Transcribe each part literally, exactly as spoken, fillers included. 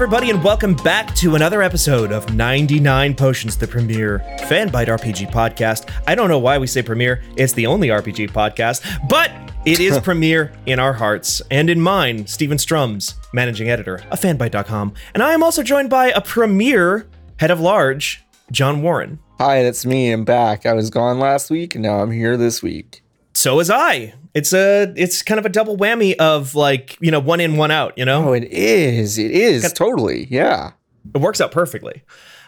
Everybody, and welcome back to another episode of ninety-nine Potions, the premier Fanbyte R P G podcast. I don't know why we say premier, it's the only R P G podcast, but it is premier in our hearts and in mine. Steven Strom's managing editor of fanbyte dot com, and I am also joined by a premier head of large, John Warren. Hi, and it's me. I'm back. I was gone last week, and now I'm here this week. So was I. It's a, it's kind of a double whammy of, like, you know, one in, one out, you know? Oh, it is. It is. Got, totally. Yeah. It works out perfectly.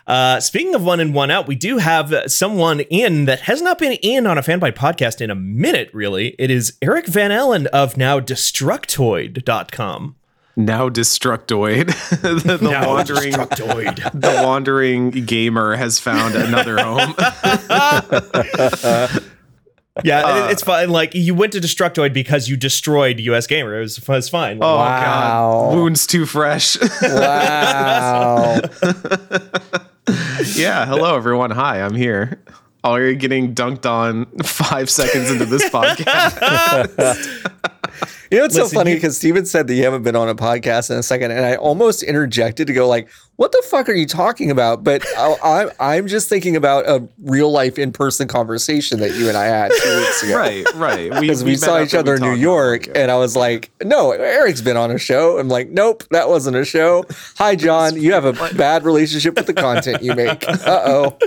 Uh, speaking of one in, one out, we do have someone in that has not been in on a Fanbyte podcast in a minute, really. It is Eric Van Allen of now Destructoid dot com. Now Destructoid. the, the now wandering Destructoid. The wandering gamer has found another home. Yeah, uh, it's fine. Like, you went to Destructoid because you destroyed U S Gamer. It was, it was fine. Like, oh, wow. God. Wounds too fresh. Wow. Yeah. Hello, everyone. Hi, I'm here. Already getting dunked on five seconds into this podcast. You know, it's Listen, so funny because Steven said that you haven't been on a podcast in a second, and I almost interjected to go like, what the fuck are you talking about? But I'm I'm just thinking about a real life in person conversation that you and I had two weeks ago. Right, right. Because we, we, we saw each other in New York, and I was like, no, Eric's been on a show. I'm like, nope, that wasn't a show. Hi, John. You have a bad relationship with the content you make. Uh-oh.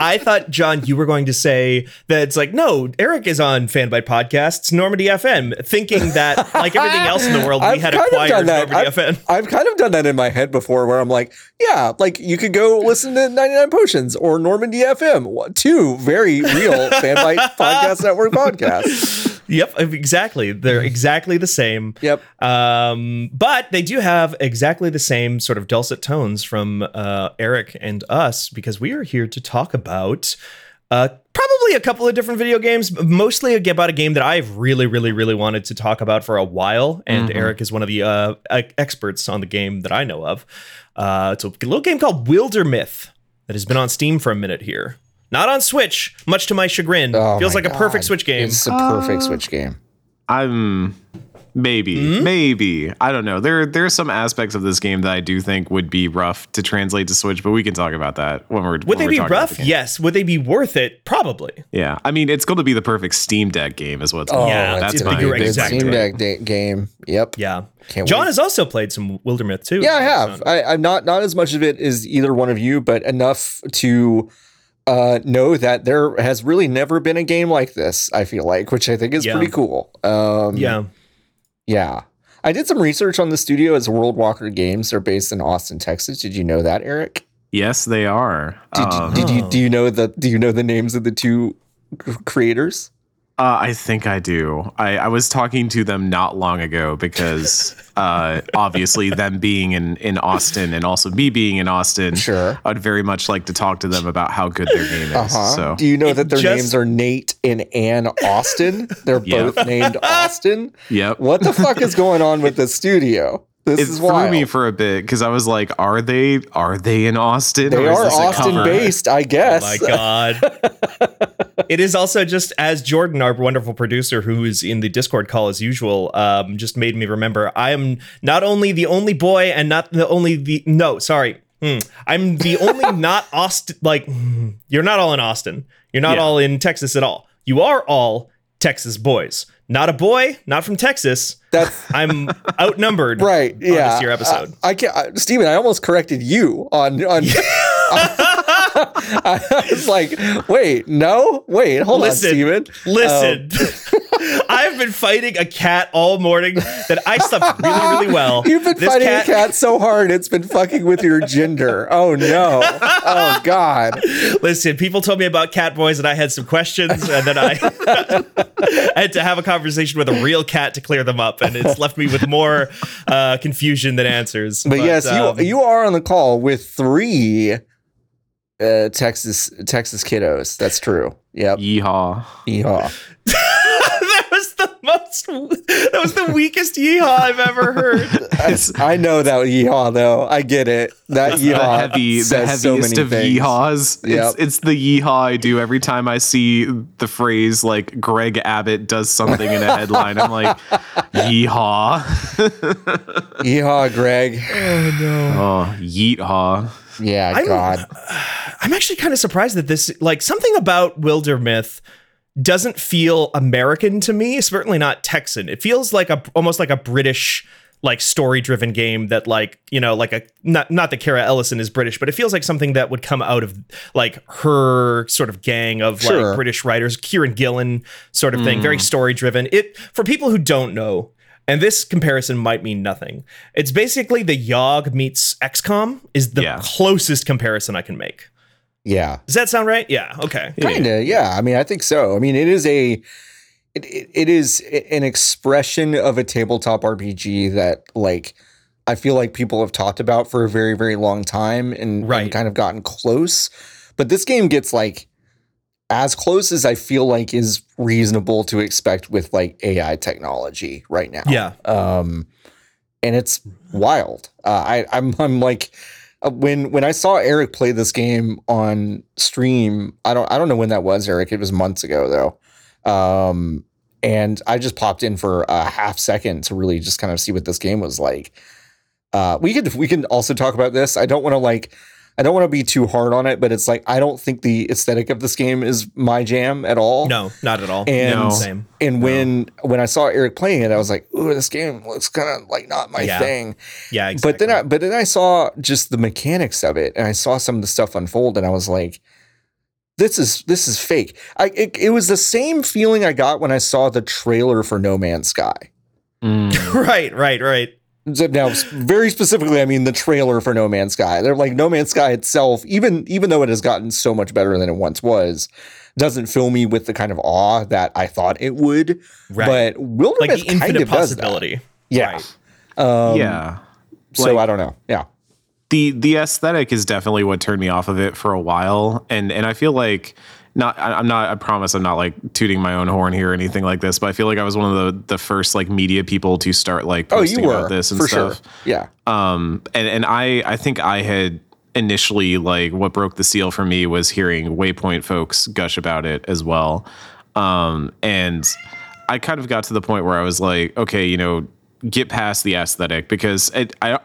I thought, John, you were going to say that it's like, no, Eric is on Fanbyte Podcasts, Normandy F M, thinking that like everything else in the world, we I've had acquired Normandy I've, F M. I've kind of done that in my head before, where I'm like, yeah, like you could go listen to ninety-nine Potions or Normandy F M, two very real Fanbyte podcast network podcasts. Yep, exactly. They're exactly the same. Yep. Um, but they do have exactly the same sort of dulcet tones from uh, Eric and us, because we are here to talk about uh, probably a couple of different video games, mostly about a game that I've really, really, really wanted to talk about for a while. And mm-hmm. Eric is one of the uh, experts on the game that I know of. Uh, it's a little game called Wildermyth that has been on Steam for a minute here. Not on Switch, much to my chagrin. Oh, Feels my like God. a perfect Switch game. It's a perfect uh, Switch game. I'm maybe, mm-hmm. maybe. I don't know. There, there are some aspects of this game that I do think would be rough to translate to Switch, but we can talk about that when we're. Would when they we're be talking rough? About the game. Yes. Would they be worth it? Probably. Yeah. I mean, it's going to be the perfect Steam Deck game, is what's. Oh, yeah, that's my exactly. Steam Deck da- game. Yep. Yeah. Can't John wait. has also played some Wildermyth too. Yeah, I have. I, I'm not not as much of it as either one of you, but enough to. Uh, know that there has really never been a game like this, I feel like, which I think is yeah. pretty cool. Um, yeah. Yeah. I did some research on the studio. It's World Walker Games. They're based in Austin, Texas. Did you know that, Eric? Yes, they are. Did, uh, did you do you know the do you know the names of the two creators? Uh, I think I do. I, I was talking to them not long ago because uh, obviously them being in, in Austin and also me being in Austin, sure. I'd very much like to talk to them about how good their game is. Uh-huh. So, do you know it that their just... names are Nate and Ann Austin? They're yep. both named Austin. Yep. What the fuck is going on with the studio? This it is threw wild. me for a bit because I was like, "Are they? Are they in Austin? They or are Austin-based, I guess." Oh my god! It is also just as Jordan, our wonderful producer, who is in the Discord call as usual, um, just made me remember. I am not only the only boy, and not the only the no. Sorry, mm. I'm the only not Austin. Like mm, you're not all in Austin. You're not yeah. all in Texas at all. You are all Texas boys. Not a boy, not from Texas. That's I'm outnumbered. Right. Yeah. On this year episode. I, I can't. I, Steven, I almost corrected you on. on I, I was like, wait, no, wait, hold listen, on, Steven. Listen, um, I've been fighting a cat all morning that I slept really, really well. You've been this fighting cat- a cat so hard it's been fucking with your gender. Oh no. Oh God. Listen, people told me about cat boys and I had some questions and then I, I had to have a conversation with a real cat to clear them up, and it's left me with more uh, confusion than answers. But, but yes, um, you you are on the call with three Uh, Texas, Texas kiddos. That's true. Yep. Yeehaw. Yeehaw. That was the most. That was the weakest yeehaw I've ever heard. I, I know that yeehaw though. I get it. That yeehaw. The, heavy, the heaviest so many of things. Yeehaws. Yep. It's, it's the yeehaw I do every time I see the phrase like Greg Abbott does something in a headline. I'm like, yeehaw. Yeehaw, Greg. Oh no. Oh, yeehaw. Yeah, I'm, God. I'm actually kind of surprised that this, like, something about Wildermyth doesn't feel American to me. Certainly not Texan. It feels like a almost like a British, like, story-driven game that, like, you know, like a not not that Kara Ellison is British, but it feels like something that would come out of like her sort of gang of sure. like British writers, Kieran Gillen sort of mm. thing. Very story-driven. It for people who don't know. And this comparison might mean nothing. It's basically the Yogg meets X COM is the yeah. closest comparison I can make. Yeah. Does that sound right? Yeah. Okay. Kind of. Yeah. I mean, I think so. I mean, it is a, it, it, it is an expression of a tabletop R P G that, like, I feel like people have talked about for a very, very long time and, right. and kind of gotten close. But this game gets, like, as close as I feel like is reasonable to expect with like A I technology right now. Yeah. Um, and it's wild. Uh, I, I'm, I'm like, when, when I saw Eric play this game on stream, I don't, I don't know when that was, Eric, it was months ago though. Um, and I just popped in for a half second to really just kind of see what this game was like. Uh, we could, we can also talk about this. I don't want to like, I don't want to be too hard on it, but it's like, I don't think the aesthetic of this game is my jam at all. No, not at all. And, no. Same. and no. when when I saw Eric playing it, I was like, ooh, this game looks kind of like not my yeah. thing. Yeah, exactly. But then, I, but then I saw just the mechanics of it, and I saw some of the stuff unfold, and I was like, this is this is fake. I, it, it was the same feeling I got when I saw the trailer for No Man's Sky. Mm. right, right, right. Now, very specifically, I mean the trailer for No Man's Sky. They're like No Man's Sky itself, even even though it has gotten so much better than it once was, doesn't fill me with the kind of awe that I thought it would. Right. But Wildermyth like the kind of possibility. Does that. Yeah. Right. Um, yeah. So like, I don't know. Yeah. The the aesthetic is definitely what turned me off of it for a while, and and I feel like. Not, I'm not, I promise I'm not like tooting my own horn here or anything like this, but I feel like I was one of the, the first like media people to start like posting oh, you were, about this and for stuff. Sure. Yeah. Um, and, and I, I think I had initially like what broke the seal for me was hearing Waypoint folks gush about it as well. Um, and I kind of got to the point where I was like, okay, you know, get past the aesthetic because it, I,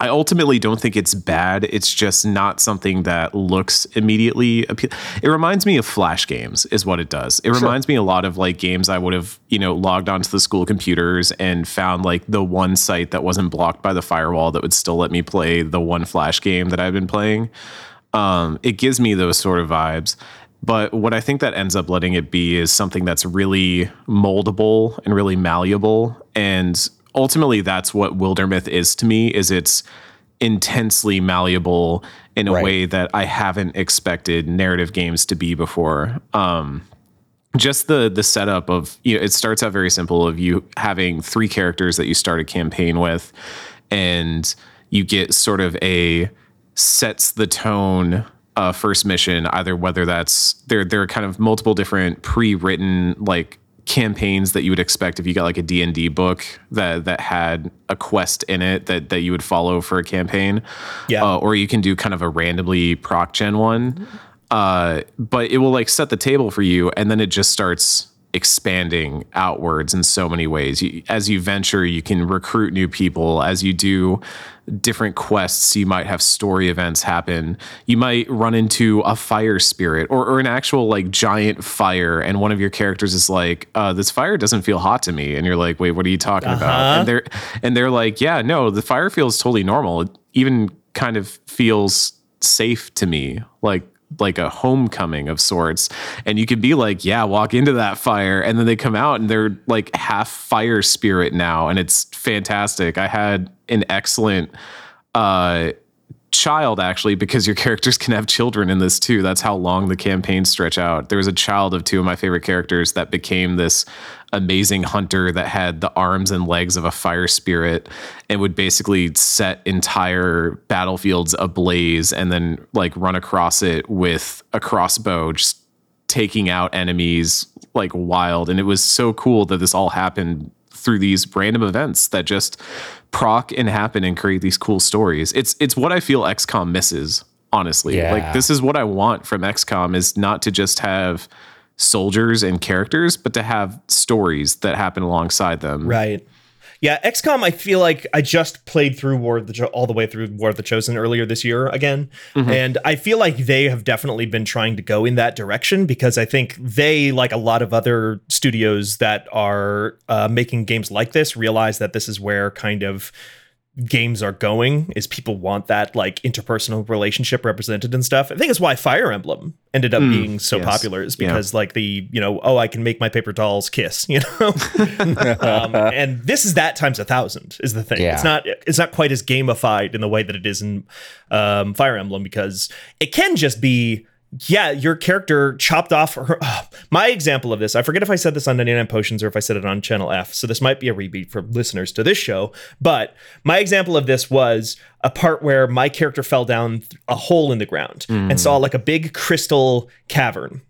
I ultimately don't think it's bad. It's just not something that looks immediately appeal. It reminds me of flash games is what it does. It sure. reminds me a lot of like games I would have, you know, logged onto the school computers and found like the one site that wasn't blocked by the firewall that would still let me play the one flash game that I've been playing. Um, it gives me those sort of vibes. But what I think that ends up letting it be is something that's really moldable and really malleable. And ultimately, that's what Wildermyth is to me, is it's intensely malleable in a right. way that I haven't expected narrative games to be before. Um, just the the setup of, you know, it starts out very simple of you having three characters that you start a campaign with, and you get sort of a sets the tone uh, first mission, either whether that's there, there are kind of multiple different pre-written like campaigns that you would expect if you got like a D and D book that that had a quest in it that that you would follow for a campaign. Yeah. Uh, or you can do kind of a randomly proc gen one. Uh, but it will like set the table for you, and then it just starts expanding outwards in so many ways. You, as you venture, you can recruit new people. As you do different quests, you might have story events happen. You might run into a fire spirit or, or an actual like giant fire, and one of your characters is like, uh, this fire doesn't feel hot to me. And you're like, wait, what are you talking uh-huh. about? And they're and they're like, yeah, no, the fire feels totally normal. It even kind of feels safe to me, like like a homecoming of sorts. And you could be like, yeah, walk into that fire. And then they come out and they're like half fire spirit now. And it's fantastic. I had an excellent uh, child, actually, because your characters can have children in this too. That's how long the campaigns stretch out. There was a child of two of my favorite characters that became this amazing hunter that had the arms and legs of a fire spirit and would basically set entire battlefields ablaze and then like run across it with a crossbow, just taking out enemies like wild. And it was so cool that this all happened through these random events that just proc and happen and create these cool stories. It's, it's what I feel X COM misses, honestly. Yeah. Like this is what I want from X COM, is not to just have soldiers and characters, but to have stories that happen alongside them. Right. Yeah. X COM, I feel like I just played through War of the Cho- all the way through War of the Chosen earlier this year again. Mm-hmm. And I feel like they have definitely been trying to go in that direction, because I think they, like a lot of other studios that are uh, making games like this, realize that this is where kind of games are going, is people want that like interpersonal relationship represented and stuff. I think it's why Fire Emblem ended up mm, being so yes. popular, is because yeah. like the, you know, oh, I can make my paper dolls kiss, you know, um, and this is that times a thousand is the thing. Yeah. It's not, it's not quite as gamified in the way that it is in um, Fire Emblem, because it can just be, yeah, your character chopped off her. Oh, my example of this, I forget if I said this on ninety-nine Potions or if I said it on Channel F, so this might be a repeat for listeners to this show, but my example of this was a part where my character fell down a hole in the ground mm. and saw like a big crystal cavern.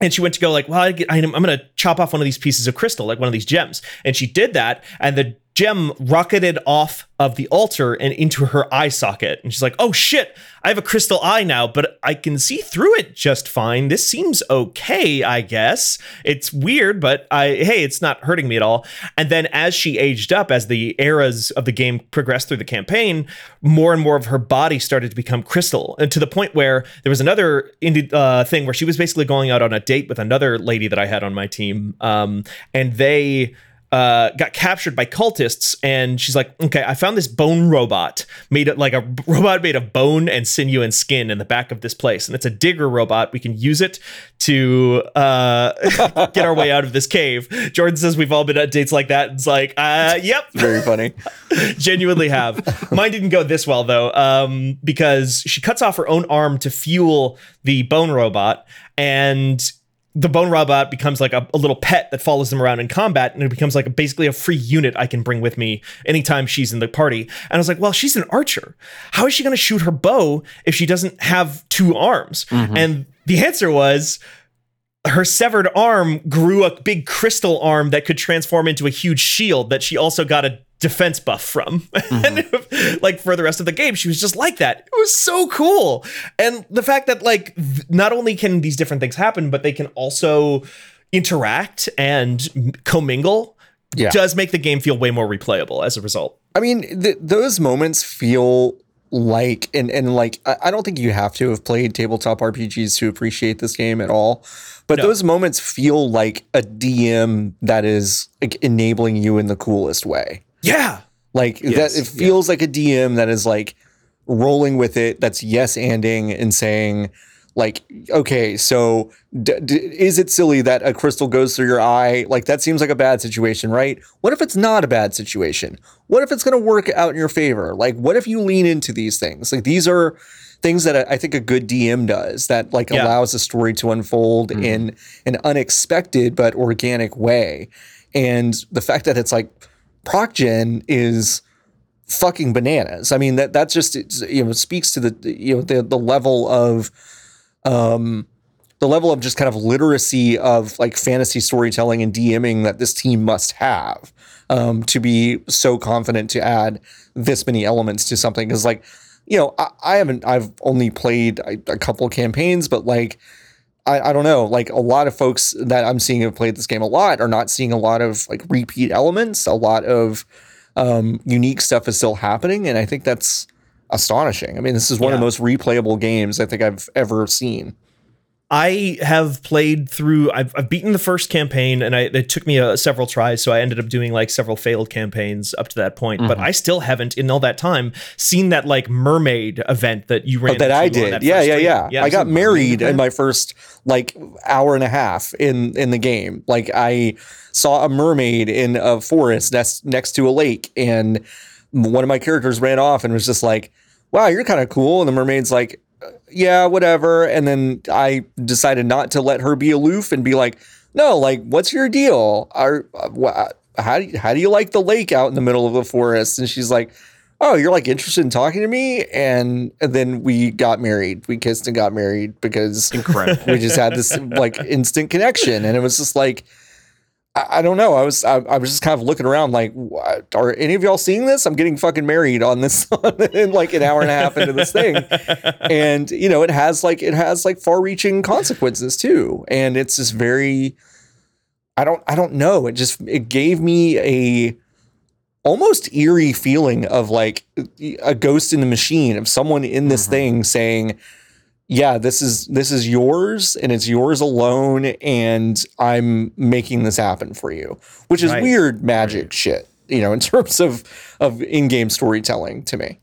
And she went to go like, well, I get, I'm going to chop off one of these pieces of crystal, like one of these gems. And she did that, and the gem rocketed off of the altar and into her eye socket. And she's like, oh shit, I have a crystal eye now, but I can see through it just fine. This seems okay, I guess. It's weird, but I hey, it's not hurting me at all. And then as she aged up, as the eras of the game progressed through the campaign, more and more of her body started to become crystal. And to the point where there was another uh, thing where she was basically going out on a date with another lady that I had on my team. Um, and they... Uh, got captured by cultists, and she's like, okay, I found this bone robot made of, like a robot made of bone and sinew and skin in the back of this place, and it's a digger robot. We can use it to uh, get our way out of this cave. Jordan says we've all been at dates like that. It's like, uh, yep. Very funny. Genuinely have. Mine didn't go this well, though, um, because she cuts off her own arm to fuel the bone robot, and the bone robot becomes like a, a little pet that follows them around in combat, and it becomes like a, basically a free unit I can bring with me anytime she's in the party. And I was like, well, she's an archer. How is she going to shoot her bow if she doesn't have two arms? Mm-hmm. And the answer was, her severed arm grew a big crystal arm that could transform into a huge shield that she also got a defense buff from. Mm-hmm. And like for the rest of the game, she was just like that. It was so cool. And the fact that like th- not only can these different things happen, but they can also interact and commingle yeah. does make the game feel way more replayable as a result. I mean, th- those moments feel like, and, and like, I-, I don't think you have to have played tabletop R P Gs to appreciate this game at all. But no. those moments feel like a D M that is like, enabling you in the coolest way. Yeah. Like yes, that it feels yeah. like a D M that is like rolling with it. That's yes anding and saying like, OK, so d- d- is it silly that a crystal goes through your eye? Like that seems like a bad situation, right? What if it's not a bad situation? What if it's going to work out in your favor? Like what if you lean into these things? Like these are things that I think a good D M does that like yeah. allows a story to unfold mm-hmm. in an unexpected but organic way. And the fact that it's like Proc Gen is fucking bananas. I mean, that that's just, you know, speaks to the, you know, the the level of um the level of just kind of literacy of like fantasy storytelling and DMing that this team must have um to be so confident to add this many elements to something. Because like, you know, I, I haven't I've only played a, a couple campaigns, but like I, I don't know, like a lot of folks that I'm seeing have played this game a lot are not seeing a lot of like repeat elements. A lot of um, unique stuff is still happening. And I think that's astonishing. I mean, this is one yeah. of the most replayable games I think I've ever seen. I have played through, I've, I've beaten the first campaign, and I, it took me a, several tries, so I ended up doing like several failed campaigns up to that point, mm-hmm. but I still haven't in all that time seen that like mermaid event that you ran oh, that I did. That yeah, yeah, yeah, yeah. I got married in my first like hour and a half in, in the game. Like I saw a mermaid in a forest next, next to a lake, and one of my characters ran off and was just like, wow, you're kind of cool. And the mermaid's like, yeah, whatever. And then I decided not to let her be aloof and be like, no, like, what's your deal? Are, how do you, how do you like the lake out in the middle of the forest? And she's like, oh, you're like interested in talking to me. And, and then we got married. We kissed and got married because Incredible. we just had this like instant connection. And it was just like, I don't know. I was I, I was just kind of looking around like, what? Are any of y'all seeing this? I'm getting fucking married on this in like an hour and a half into this thing. And, you know, it has like it has like far reaching consequences, too. And it's just very I don't I don't know. It just it gave me a almost eerie feeling of like a ghost in the machine of someone in this mm-hmm. thing saying, yeah, this is this is yours and it's yours alone. And I'm making this happen for you, which is right. weird magic right. shit, you know, in terms of of in-game storytelling to me.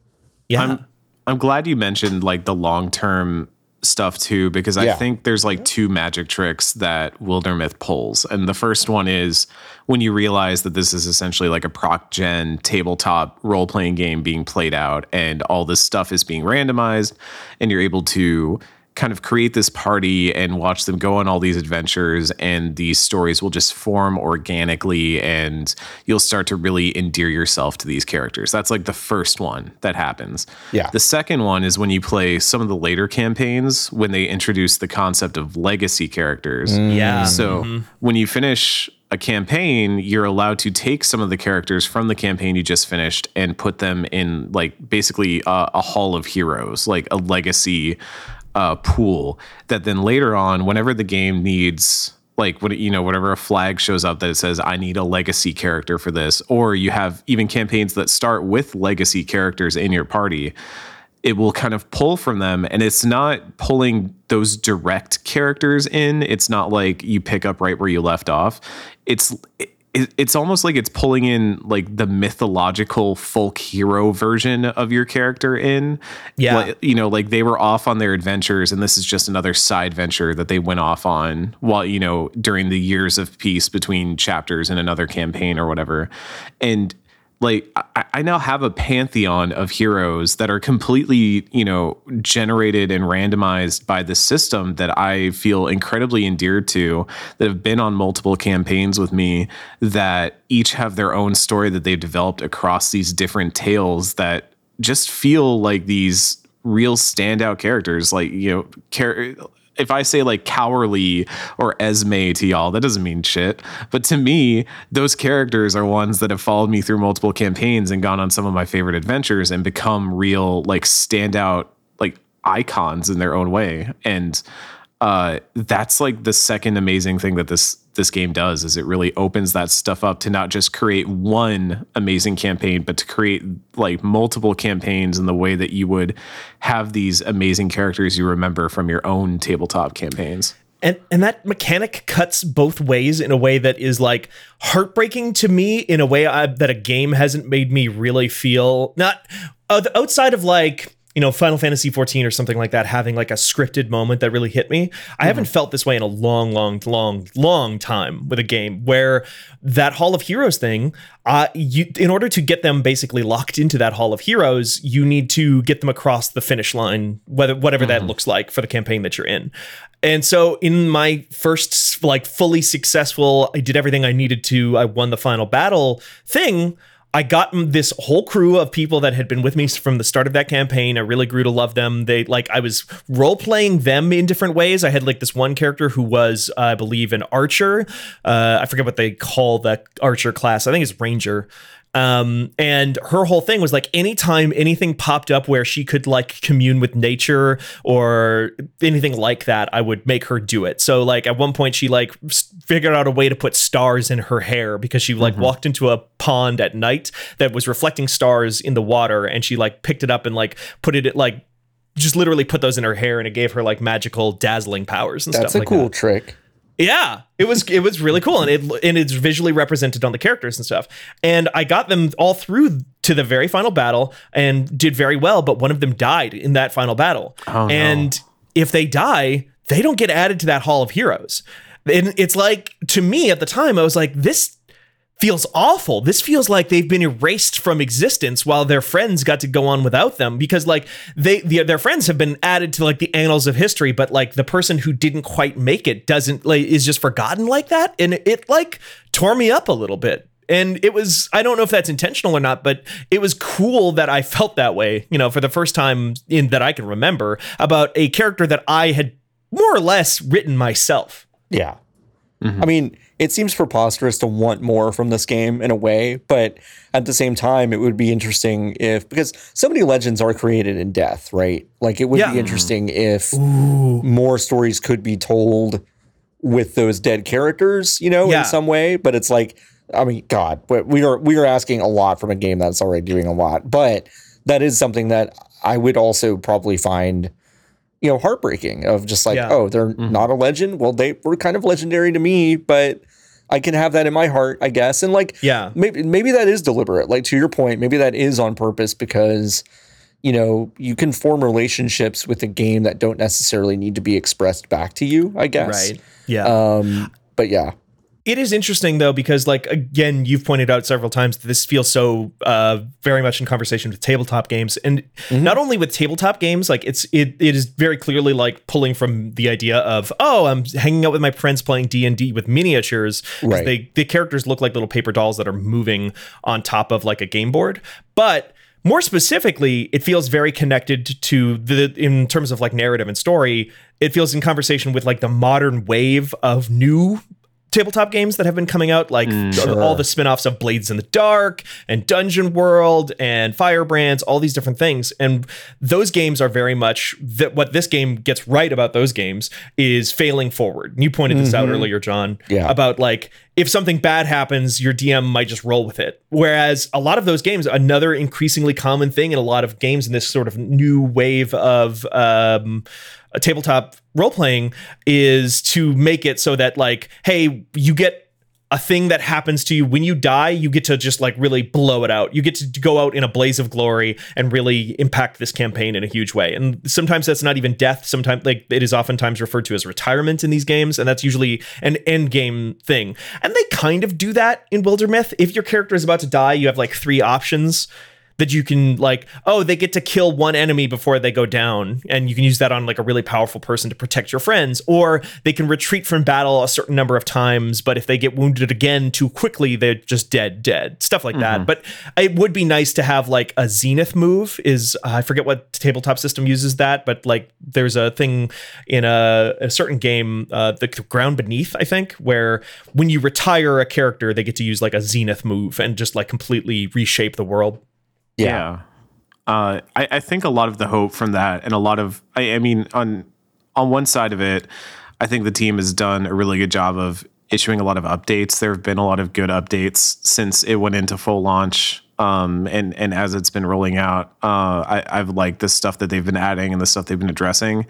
Yeah, I'm, I'm glad you mentioned like the long term stuff, too, because I yeah. think there's like two magic tricks that Wildermyth pulls. And the first one is when you realize that this is essentially like a proc gen tabletop role playing game being played out and all this stuff is being randomized and you're able to kind of create this party and watch them go on all these adventures, and these stories will just form organically and you'll start to really endear yourself to these characters. That's like the first one that happens. Yeah. The second one is when you play some of the later campaigns when they introduce the concept of legacy characters. Mm. Yeah. So mm-hmm. when you finish a campaign, you're allowed to take some of the characters from the campaign you just finished and put them in like basically a, a hall of heroes, like a legacy Uh, pool that then later on, whenever the game needs, like, what you know, whenever a flag shows up that it says, I need a legacy character for this, or you have even campaigns that start with legacy characters in your party, it will kind of pull from them. And it's not pulling those direct characters in. It's not like you pick up right where you left off. It's it, It's almost like it's pulling in like the mythological folk hero version of your character in. Yeah. Like, you know, like they were off on their adventures and this is just another side venture that they went off on while, you know, during the years of peace between chapters in another campaign or whatever. And like I, I now have a pantheon of heroes that are completely, you know, generated and randomized by the system that I feel incredibly endeared to, that have been on multiple campaigns with me, that each have their own story that they've developed across these different tales that just feel like these real standout characters, like, you know, char- if I say like Cowley or Esme to y'all, that doesn't mean shit. But to me, those characters are ones that have followed me through multiple campaigns and gone on some of my favorite adventures and become real, like standout, like icons in their own way. And uh, that's like the second amazing thing that this, this game does, is it really opens that stuff up to not just create one amazing campaign, but to create like multiple campaigns in the way that you would have these amazing characters you remember from your own tabletop campaigns. And and that mechanic cuts both ways in a way that is like heartbreaking to me, in a way I, that a game hasn't made me really feel, not uh, outside of like, you know, Final Fantasy fourteen or something like that, having like a scripted moment that really hit me. I mm. haven't felt this way in a long, long, long, long time with a game where that Hall of Heroes thing, uh, you, in order to get them basically locked into that Hall of Heroes, you need to get them across the finish line, whether whatever mm. that looks like for the campaign that you're in. And so in my first like fully successful, I did everything I needed to, I won the final battle thing, I got this whole crew of people that had been with me from the start of that campaign. I really grew to love them. They like I was role playing them in different ways. I had like this one character who was, uh, I believe, an archer. Uh, I forget what they call that archer class. I think it's Ranger. Um, and her whole thing was like, anytime anything popped up where she could like commune with nature or anything like that, I would make her do it. So like at one point she like figured out a way to put stars in her hair because she like mm-hmm. walked into a pond at night that was reflecting stars in the water. And she like picked it up and like put it at like, just literally put those in her hair, and it gave her like magical dazzling powers and That's stuff like that. That's a cool trick. Yeah, it was it was really cool, and it and it's visually represented on the characters and stuff. And I got them all through to the very final battle and did very well, but one of them died in that final battle. Oh, and no. If they die, they don't get added to that Hall of Heroes. And it's like, to me at the time, I was like, this feels awful. This feels like they've been erased from existence while their friends got to go on without them, because like they, the, their friends have been added to like the annals of history, but like the person who didn't quite make it doesn't like is just forgotten like that. And it like tore me up a little bit. And it was, I don't know if that's intentional or not, but it was cool that I felt that way, you know, for the first time in that I can remember about a character that I had more or less written myself. Yeah. Mm-hmm. I mean, it seems preposterous to want more from this game in a way, but at the same time, it would be interesting if, because so many legends are created in death, right? Like it would yeah. be interesting if Ooh. more stories could be told with those dead characters, you know, yeah. in some way. But it's like, I mean, God, we are, we are asking a lot from a game that's already doing a lot, but that is something that I would also probably find, you know, heartbreaking of just like, yeah. oh, they're mm-hmm. not a legend. Well, they were kind of legendary to me, but I can have that in my heart, I guess. And like, yeah, maybe, maybe that is deliberate. Like to your point, maybe that is on purpose because, you know, you can form relationships with a game that don't necessarily need to be expressed back to you, I guess. Right. Yeah. Um, but yeah. It is interesting, though, because, like, again, you've pointed out several times that this feels so uh, very much in conversation with tabletop games. And mm-hmm. not only with tabletop games, like, it's it it is very clearly, like, pulling from the idea of, oh, I'm hanging out with my friends playing D and D with miniatures. Right. They, the characters look like little paper dolls that are moving on top of, like, a game board. But more specifically, it feels very connected to the, in terms of, like, narrative and story, it feels in conversation with, like, the modern wave of new tabletop games that have been coming out, like mm, sure. all the spin-offs of Blades in the Dark and Dungeon World and Firebrands, all these different things. And those games are very much that what this game gets right about those games is failing forward. You pointed this mm-hmm. out earlier, John, yeah. about like, if something bad happens, your D M might just roll with it. Whereas a lot of those games, another increasingly common thing in a lot of games in this sort of new wave of um, a tabletop role-playing is to make it so that like, hey, you get a thing that happens to you when you die, you get to just like really blow it out. You get to go out in a blaze of glory and really impact this campaign in a huge way. And sometimes that's not even death. Sometimes like it is oftentimes referred to as retirement in these games. And that's usually an end game thing. And they kind of do that in Wildermyth. If your character is about to die, you have like three options that you can like, oh, they get to kill one enemy before they go down. And you can use that on like a really powerful person to protect your friends, or they can retreat from battle a certain number of times. But if they get wounded again too quickly, they're just dead, dead, stuff like mm-hmm. that. But it would be nice to have like a zenith move is, uh, I forget what tabletop system uses that, but like there's a thing in a, a certain game, uh, the Ground Beneath, I think, where when you retire a character, they get to use like a zenith move and just like completely reshape the world. Yeah, yeah. Uh, I, I think a lot of the hope from that and a lot of, I, I mean, on on one side of it, I think the team has done a really good job of issuing a lot of updates. There have been a lot of good updates since it went into full launch um, and, and as it's been rolling out. Uh, I, I've liked the stuff that they've been adding and the stuff they've been addressing.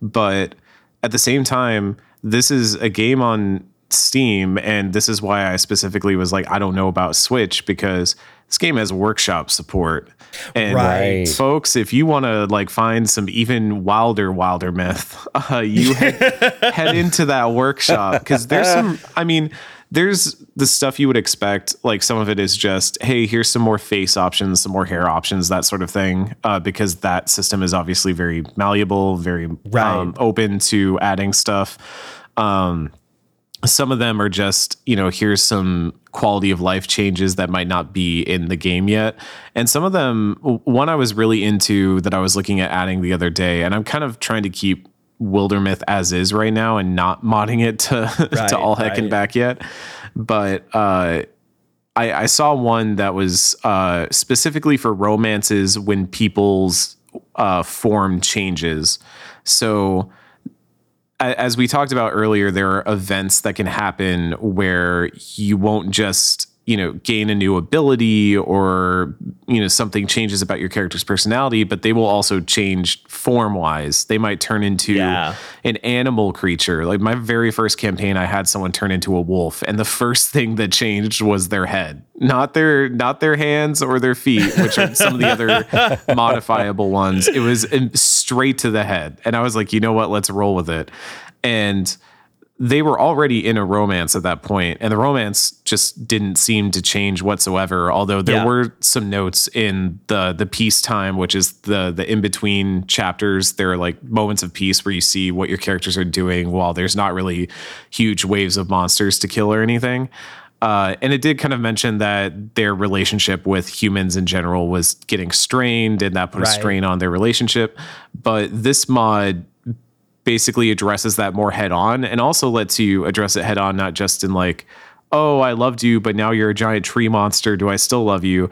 But at the same time, this is a game on Steam, and this is why I specifically was like, I don't know about Switch, because this game has workshop support. And right. folks, if you want to like find some even wilder, wilder myth, uh, you head, head into that workshop, because there's some, I mean, there's the stuff you would expect. Like some of it is just, hey, here's some more face options, some more hair options, that sort of thing, uh, because that system is obviously very malleable, very right. um, open to adding stuff. Um, Some of them are just, you know, here's some quality of life changes that might not be in the game yet. And some of them, one I was really into that I was looking at adding the other day, and I'm kind of trying to keep Wildermyth as is right now and not modding it to, right, to all heck right. and back yet. But uh, I, I saw one that was uh, specifically for romances when people's uh, form changes. So as we talked about earlier, there are events that can happen where you won't just, you know, gain a new ability or, you know, something changes about your character's personality, but they will also change form wise. They might turn into yeah. an animal creature. Like my very first campaign, I had someone turn into a wolf, and the first thing that changed was their head, not their, not their hands or their feet, which are some of the other modifiable ones. It was straight to the head. And I was like, you know what, let's roll with it. And they were already in a romance at that point, and the romance just didn't seem to change whatsoever. Although there yeah. were some notes in the, the peace time, which is the, the in-between chapters. There are like moments of peace where you see what your characters are doing while there's not really huge waves of monsters to kill or anything. Uh, and it did kind of mention that their relationship with humans in general was getting strained, and that put right. a strain on their relationship. But this mod basically addresses that more head on, and also lets you address it head on, not just in like, oh, I loved you, but now you're a giant tree monster. Do I still love you?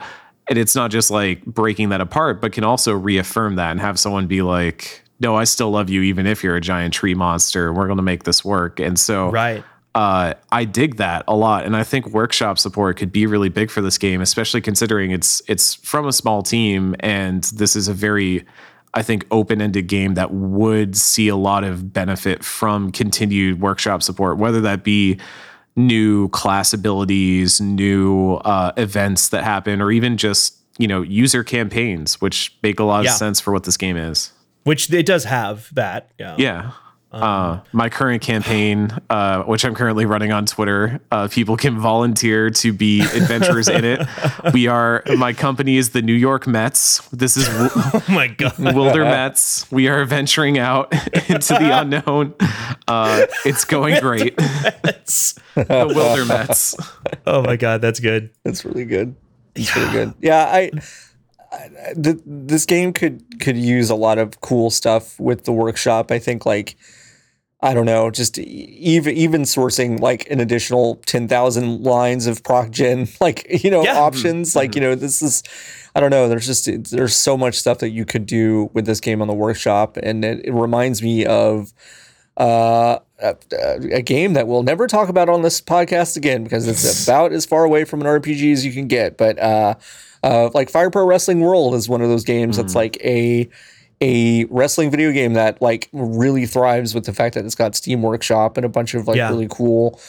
And it's not just like breaking that apart, but can also reaffirm that and have someone be like, no, I still love you, even if you're a giant tree monster. We're going to make this work. And so right. uh, I dig that a lot. And I think workshop support could be really big for this game, especially considering it's it's from a small team, and this is a very, I think, open-ended game that would see a lot of benefit from continued workshop support, whether that be new class abilities, new uh, events that happen, or even just, you know, user campaigns, which make a lot yeah. of sense for what this game is. Which it does have that. Yeah. Yeah. Um, uh, my current campaign, uh, which I'm currently running on Twitter, uh, people can volunteer to be adventurers in it. We are, my company is the New York Mets. This is oh my God. Wildermyth. We are venturing out into the unknown. Uh, it's going great. The Wildermyth. Oh my God. That's good. That's really good. That's yeah. really good. Yeah. I, I th- this game could, could use a lot of cool stuff with the workshop. I think like, I don't know, just even even sourcing like an additional ten thousand lines of proc gen, like, you know, yeah. options. Mm-hmm. Like, you know, this is, I don't know, there's just, there's so much stuff that you could do with this game on the workshop. And it, it reminds me of uh, a, a game that we'll never talk about on this podcast again, because it's about as far away from an R P G as you can get. But uh, uh, like Fire Pro Wrestling World is one of those games mm-hmm. that's like a... a wrestling video game that like really thrives with the fact that it's got Steam Workshop and a bunch of like yeah. really cool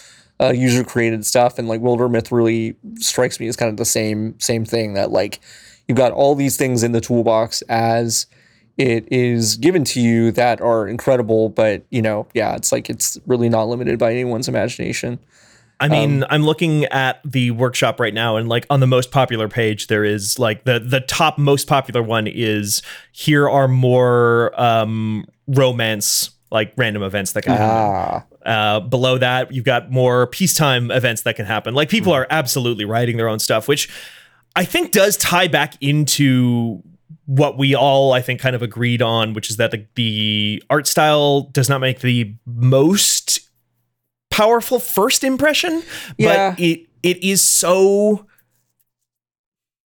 uh, user created stuff. And like Wildermyth really strikes me as kind of the same, same thing, that like you've got all these things in the toolbox as it is given to you that are incredible, but you know, yeah, it's like, it's really not limited by anyone's imagination. I mean, um, I'm looking at the workshop right now, and like on the most popular page, there is like the the top most popular one is here are more um, romance, like random events that can happen. Ah. Uh, below that, you've got more peacetime events that can happen. Like people mm-hmm. are absolutely writing their own stuff, which I think does tie back into what we all, I think, kind of agreed on, which is that the, the art style does not make the most powerful first impression, yeah. but it it is so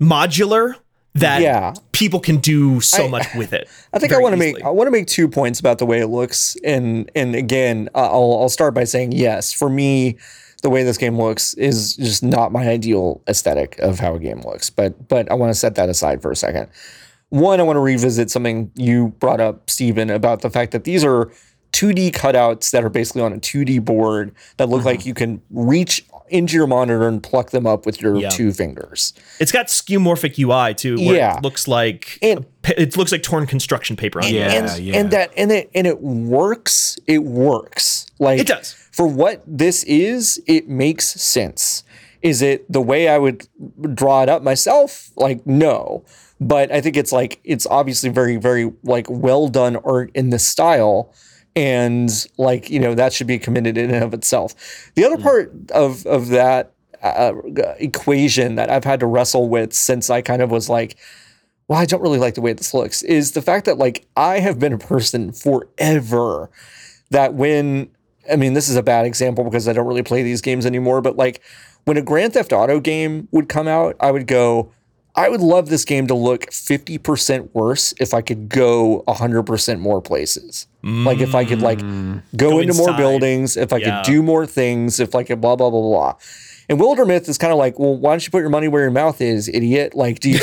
modular that yeah. people can do so I, much with it. I think I want to make I want to make two points about the way it looks, and and again, I'll I'll start by saying yes, for me, the way this game looks is just not my ideal aesthetic of how a game looks. But but I want to set that aside for a second. One, I want to revisit something you brought up, Steven, about the fact that these are two D cutouts that are basically on a two D board that look mm-hmm. like you can reach into your monitor and pluck them up with your yeah. two fingers. It's got skeuomorphic U I too, where yeah. it looks like and, it looks like torn construction paper on yeah, it. And, yeah. and that and it and it works. It works. Like it does. For what this is, it makes sense. Is it the way I would draw it up myself? Like, no. But I think it's like it's obviously very, very like well done art in this style. And like, you know, that should be commended in and of itself. The other part of, of that uh, equation that I've had to wrestle with since I kind of was like, well, I don't really like the way this looks, is the fact that like I have been a person forever that when I mean, this is a bad example because I don't really play these games anymore, but like when a Grand Theft Auto game would come out, I would go, I would love this game to look fifty percent worse if I could go one hundred percent more places. Mm, like if I could like go, go into inside. more buildings, if I yeah. could do more things, if I could blah, blah, blah, blah. And Wildermyth is kind of like, well, why don't you put your money where your mouth is, idiot? Like, do you,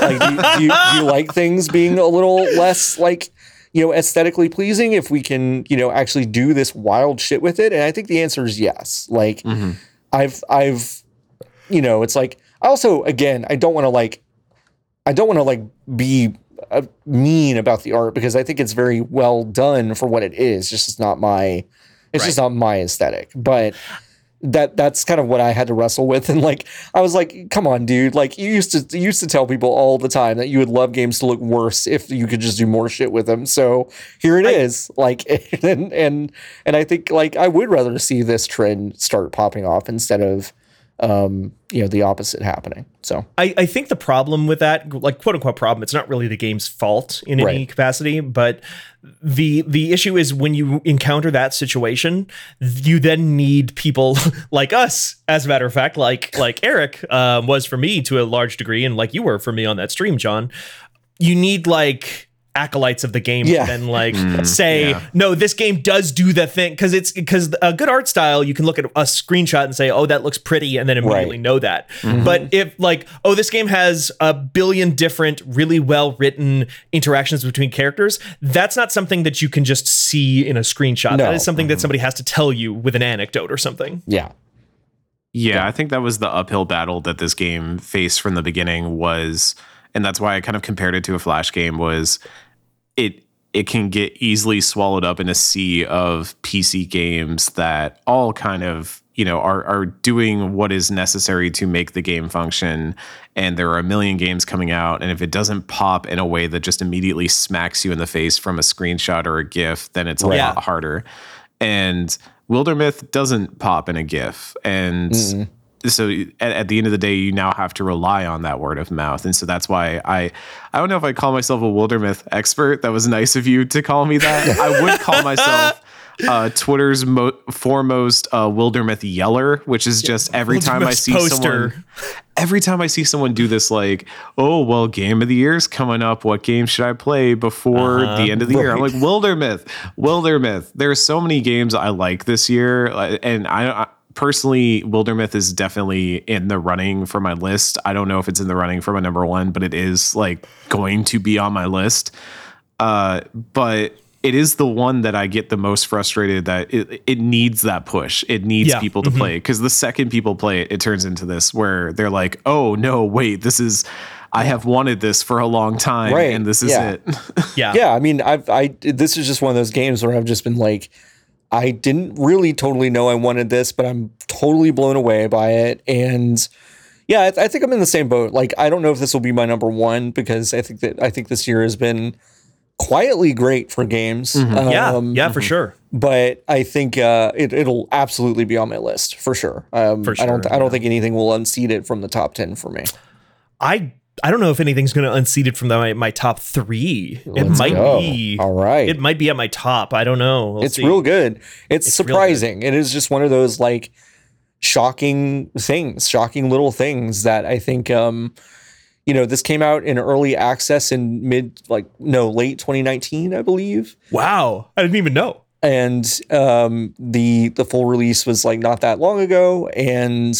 like, do, do, you, do you like things being a little less like, you know, aesthetically pleasing if we can, you know, actually do this wild shit with it? And I think the answer is yes. Like mm-hmm. I've, I've, you know, it's like, I also, again, I don't want to like, I don't want to like be uh, mean about the art because I think it's very well done for what it is. Just, it's not my, it's right. just not my aesthetic, but that that's kind of what I had to wrestle with. And like, I was like, come on, dude. Like you used to, you used to tell people all the time that you would love games to look worse if you could just do more shit with them. So here it I, is. Like, and, and, and I think like, I would rather see this trend start popping off instead of, um, you know, the opposite happening. So I, I think the problem with that, like quote unquote problem, it's not really the game's fault in right. any capacity, but the, the issue is when you encounter that situation, you then need people like us, as a matter of fact, like, like Eric, uh, was for me to a large degree. And like you were for me on that stream, John, you need like acolytes of the game yeah. and like mm, say yeah. no, this game does do the thing, because it's because a good art style, you can look at a screenshot and say, oh, that looks pretty, and then immediately right. know that mm-hmm. but if like, oh, this game has a billion different really well written interactions between characters, that's not something that you can just see in a screenshot. No. That is something mm-hmm. that somebody has to tell you with an anecdote or something. yeah yeah, yeah. I think that was the uphill battle that this game faced from the beginning was, and that's why I kind of compared it to a Flash game, was it it can get easily swallowed up in a sea of P C games that all kind of, you know, are are doing what is necessary to make the game function. And there are a million games coming out. And if it doesn't pop in a way that just immediately smacks you in the face from a screenshot or a GIF, then it's a yeah. lot harder. And Wildermyth doesn't pop in a GIF. And... Mm. So at, at the end of the day, you now have to rely on that word of mouth. And so that's why I, I don't know if I call myself a Wildermyth expert. That was nice of you to call me that. I would call myself uh, Twitter's mo- foremost uh, Wildermyth yeller, which is just every time I see poster. someone, every time I see someone do this, like, oh, well, game of the year is coming up. What game should I play before uh, the end of the right. year? I'm like, Wildermyth, Wildermyth. There are so many games I like this year. And I, I personally, Wildermyth is definitely in the running for my list. I don't know if it's in the running for my number one, but it is like going to be on my list. Uh, but it is the one that I get the most frustrated that it, it needs that push. It needs yeah. people to mm-hmm. play, because the second people play it, it turns into this where they're like, oh, no, wait, this is I have wanted this for a long time. Right. And this is yeah. it. yeah. Yeah. I mean, I've, I this is just one of those games where I've just been like, I didn't really totally know I wanted this, but I'm totally blown away by it. And yeah, I, th- I think I'm in the same boat. Like, I don't know if this will be my number one, because I think that I think this year has been quietly great for games. Mm-hmm. Um, yeah, yeah, for sure. But I think uh, it, it'll absolutely be on my list for sure. Um, for sure I don't. Th- yeah. I don't think anything will unseat it from the top ten for me. I. I don't know if anything's going to unseat it from the, my, my top three. Let's it might go. be. All right. It might be at my top. I don't know. We'll it's see. real good. It's, it's surprising. Good. It is just one of those like shocking things, shocking little things that I think, um, you know, this came out in early access in mid, like, no, late twenty nineteen, I believe. Wow. I didn't even know. And um, the, the full release was like not that long ago. And,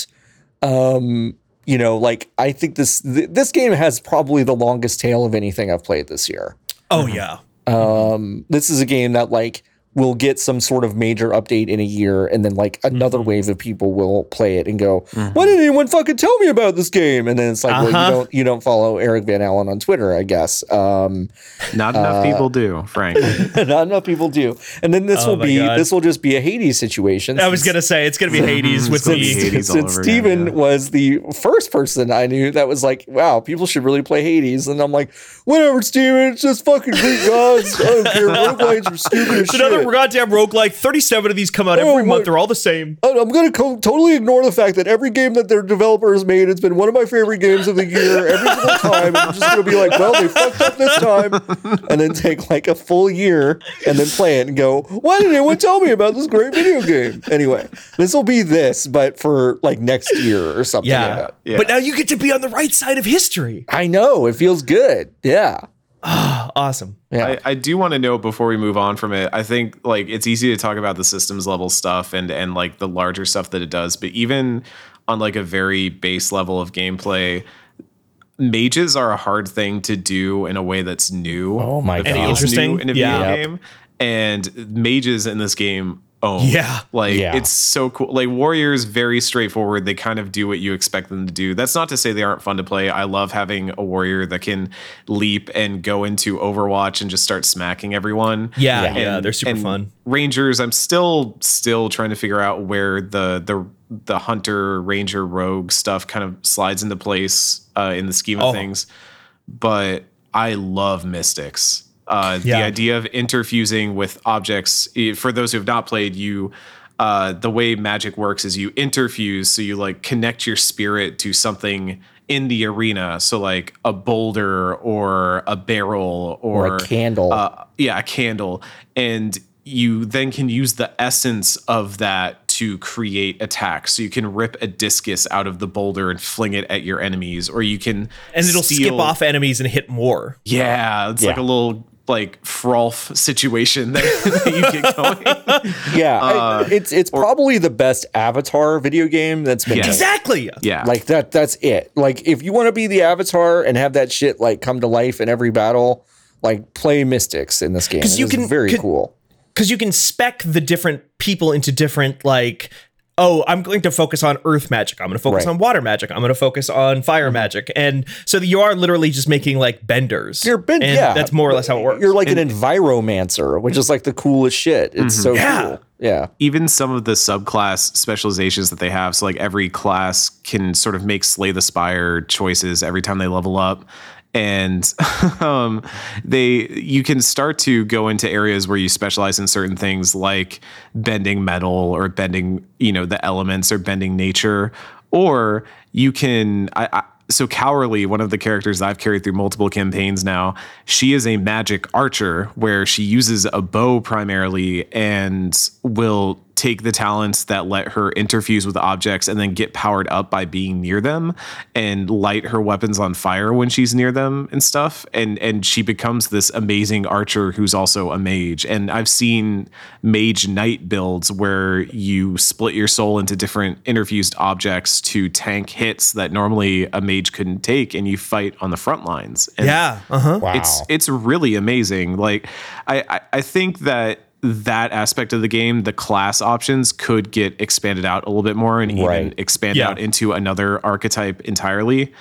um, you know, like, I think this th- this game has probably the longest tail of anything I've played this year. Oh, yeah. Um, this is a game that, like, will get some sort of major update in a year, and then, like, another mm-hmm. wave of people will play it and go, mm-hmm. why didn't anyone fucking tell me about this game? And then it's like, uh-huh. well, you don't, you don't follow Eric Van Allen on Twitter, I guess. Um, not enough uh, people do, frankly. Not enough people do. And then this oh will be, God. this will just be a Hades situation. I was going to say, it's going to be Hades with me. Hades since Steven again, yeah. was the first person I knew that was like, wow, people should really play Hades. And I'm like, whatever, Steven, it's just fucking Greek gods. I don't care. We're playing some stupid shit. every goddamn roguelike. thirty-seven of these come out oh, every month. They're all the same. I'm going to co- totally ignore the fact that every game that their developer has made, it's been one of my favorite games of the year every single time. And I'm just going to be like, well, they fucked up this time. And then take like a full year and then play it and go, why did anyone tell me about this great video game? Anyway, this will be this, but for like next year or something yeah. like that. Yeah. But now you get to be on the right side of history. I know. It feels good. Yeah. Oh, awesome. Yeah. I, I do want to know before we move on from it, I think like it's easy to talk about the systems level stuff and and like the larger stuff that it does. But even on like a very base level of gameplay, mages are a hard thing to do in a way that's new. Oh, my God. Interesting. In a yeah. video game. And mages in this game own. Yeah. Like yeah. it's so cool. Like warriors, very straightforward. They kind of do what you expect them to do. That's not to say they aren't fun to play. I love having a warrior that can leap and go into Overwatch and just start smacking everyone. Yeah. Yeah. And, yeah they're super fun. Rangers, I'm still still trying to figure out where the the the hunter, ranger, rogue stuff kind of slides into place uh, in the scheme of oh. things. But I love mystics. Uh, yeah. The idea of interfusing with objects, for those who have not played, you uh, the way magic works is you interfuse. So you like connect your spirit to something in the arena. So like a boulder or a barrel or, or a candle. Uh, yeah, a candle. And you then can use the essence of that to create attacks. So you can rip a discus out of the boulder and fling it at your enemies, or you can And it'll steal. skip off enemies and hit more. Yeah, it's yeah. like a little... like frolf situation that, that you get going. Yeah, uh, I, it's it's or, probably the best Avatar video game that's been yeah. exactly. Yeah, like that. That's it. Like if you want to be the Avatar and have that shit like come to life in every battle, like play Mystics in this game. Because you can very can, cool. Because you can spec the different people into different like. Oh, I'm going to focus on earth magic. I'm going to focus right. on water magic. I'm going to focus on fire magic. And so you are literally just making like benders. You're bend- and yeah. That's more or less how it works. You're like and an enviromancer, which is like the coolest shit. It's mm-hmm. so yeah. cool. Yeah. Even some of the subclass specializations that they have. So like every class can sort of make Slay the Spire choices every time they level up. And um, they, you can start to go into areas where you specialize in certain things like bending metal or bending, you know, the elements or bending nature. Or you can, I, I, so Cowrily, one of the characters I've carried through multiple campaigns now, she is a magic archer where she uses a bow primarily and will take the talents that let her interfuse with objects and then get powered up by being near them and light her weapons on fire when she's near them and stuff. And, and she becomes this amazing archer who's also a mage. And I've seen mage knight builds where you split your soul into different interfused objects to tank hits that normally a mage couldn't take. And you fight on the front lines. And yeah. Uh-huh. Wow. It's, it's really amazing. Like I, I, I think that, that aspect of the game, the class options could get expanded out a little bit more and even right. expand yeah. out into another archetype entirely,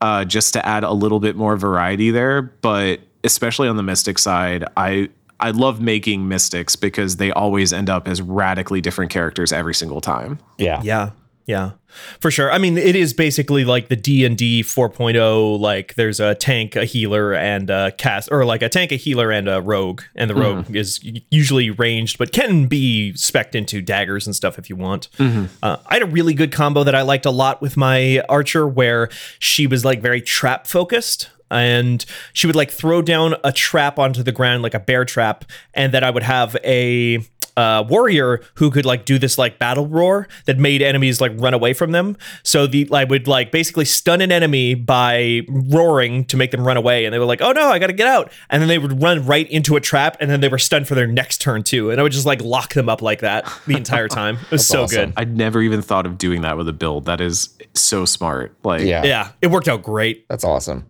uh, just to add a little bit more variety there. But especially on the Mystic side, I I love making Mystics because they always end up as radically different characters every single time. Yeah. Yeah. Yeah, for sure. I mean, it is basically like the D and D four point oh, like there's a tank, a healer, and a cast, or like a tank, a healer, and a rogue. And the rogue mm-hmm. is usually ranged, but can be spec'd into daggers and stuff if you want. Mm-hmm. Uh, I had a really good combo that I liked a lot with my archer where she was like very trap focused. And she would like throw down a trap onto the ground, like a bear trap. And then I would have a... Uh, warrior who could like do this like battle roar that made enemies like run away from them. So the I would like basically stun an enemy by roaring to make them run away, and they were like, oh no, I gotta get out, and then they would run right into a trap, and then they were stunned for their next turn too, and I would just like lock them up like that the entire time. It was so awesome. Good. I'd never even thought of doing that with a build. That is so smart. Like yeah, yeah it worked out great. That's awesome.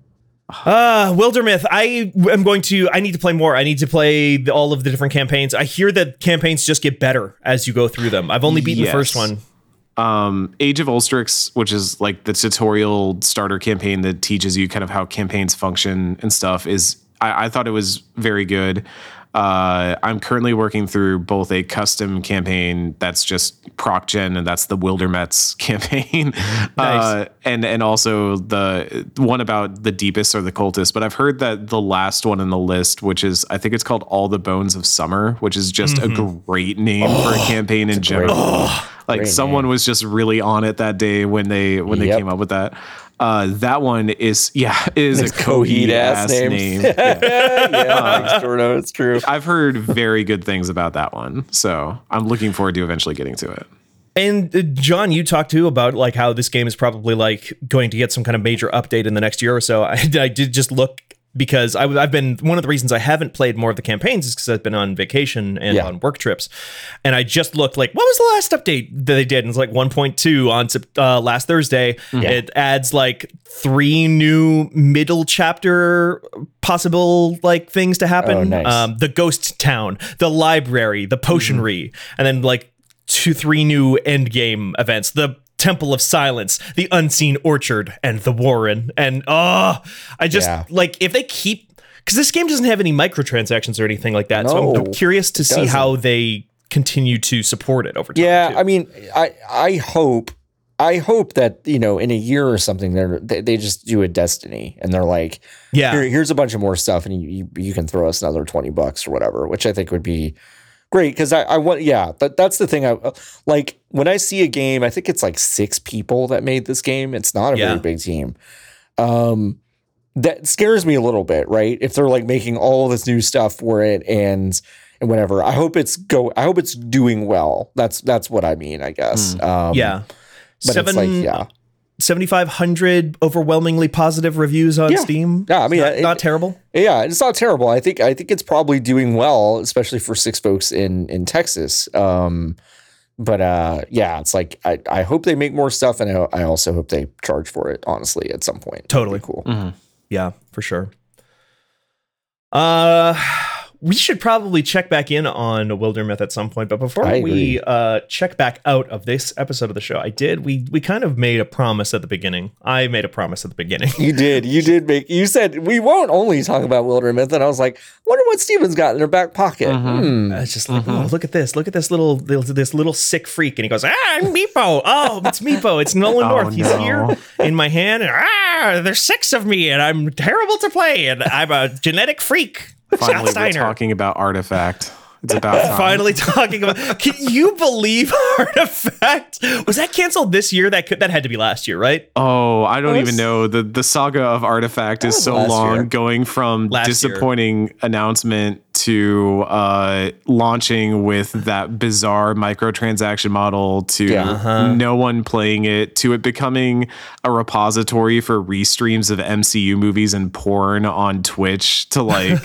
Uh, Wildermyth, I am going to, I need to play more. I need to play the, all of the different campaigns. I hear that campaigns just get better as you go through them. I've only beaten yes. the first one. Um, Age of Ulstrix, which is like the tutorial starter campaign that teaches you kind of how campaigns function and stuff, is, I, I thought it was very good. Uh, I'm currently working through both a custom campaign that's just proc gen, and that's the Wildermyth campaign. Nice. Uh, and, and also the one about the deepest or the cultist. But I've heard that the last one in the list, which is, I think it's called All the Bones of Summer, which is just mm-hmm. a great name oh, for a campaign in general. Oh, like someone name. was just really on it that day when they, when yep. they came up with that. Uh, that one is, yeah, is it's a Coheed ass name. name. Yeah, yeah uh, it's true. I've heard very good things about that one. So I'm looking forward to eventually getting to it. And uh, John, you talked too about like how this game is probably like going to get some kind of major update in the next year or so. I, I did just look because I, I've been, one of the reasons I haven't played more of the campaigns is because I've been on vacation and yeah. on work trips. And I just looked like, what was the last update that they did? And it's like one point two on uh, last Thursday. Mm-hmm. It adds like three new middle chapter possible like things to happen. Oh, nice. Um, the ghost town, the library, the potionry, mm-hmm. and then like two, three new end game events. The Temple of Silence, the Unseen Orchard, and the Warren. And oh, I just yeah. like if they keep, because this game doesn't have any microtransactions or anything like that. No, so I'm, I'm curious to see doesn't. how they continue to support it over time. Yeah, too. I mean, I I hope I hope that, you know, in a year or something, they're, they they just do a Destiny and they're like, yeah, Here, here's a bunch of more stuff, and you, you you can throw us another twenty bucks or whatever, which I think would be great, because I, I want, yeah, but that's the thing. I like when I see a game, I think it's like six people that made this game. It's not a yeah. very big team. Um, that scares me a little bit, right? If they're like making all this new stuff for it and and whatever. I hope it's go. I hope it's doing well. That's that's what I mean, I guess. Mm. Um, yeah, but Seven- it's like yeah. seventy-five hundred overwhelmingly positive reviews on yeah. Steam. Yeah, I mean, not, it, not terrible. Yeah, it's not terrible. I think I think it's probably doing well, especially for six folks in in Texas. Um, but uh, yeah, it's like I, I hope they make more stuff, and I, I also hope they charge for it. Honestly, at some point, totally cool. Mm-hmm. Yeah, for sure. Uh, we should probably check back in on Wildermyth at some point, but before we uh, check back out of this episode of the show, I did, we we kind of made a promise at the beginning. I made a promise at the beginning. You did. You did make, you said, we won't only talk about Wildermyth, and I was like, wonder what Steven's got in her back pocket. Uh-huh. Hmm. I was just like, uh-huh. oh, look at this. Look at this little, this little sick freak. And he goes, ah, Meepo. Oh, it's Meepo. It's Nolan oh, North. He's no. here in my hand. And, ah, there's six of me, and I'm terrible to play, and I'm a genetic freak. Finally, we're talking about Artifact. It's about time. Finally talking about. Can you believe Artifact? Was that canceled this year? That could, that had to be last year, right? Oh, I don't was, even know. The the saga of Artifact is so long, year. going from last disappointing year. announcement to uh, launching with that bizarre microtransaction model to yeah, uh-huh. no one playing it, to it becoming a repository for restreams of M C U movies and porn on Twitch, to like,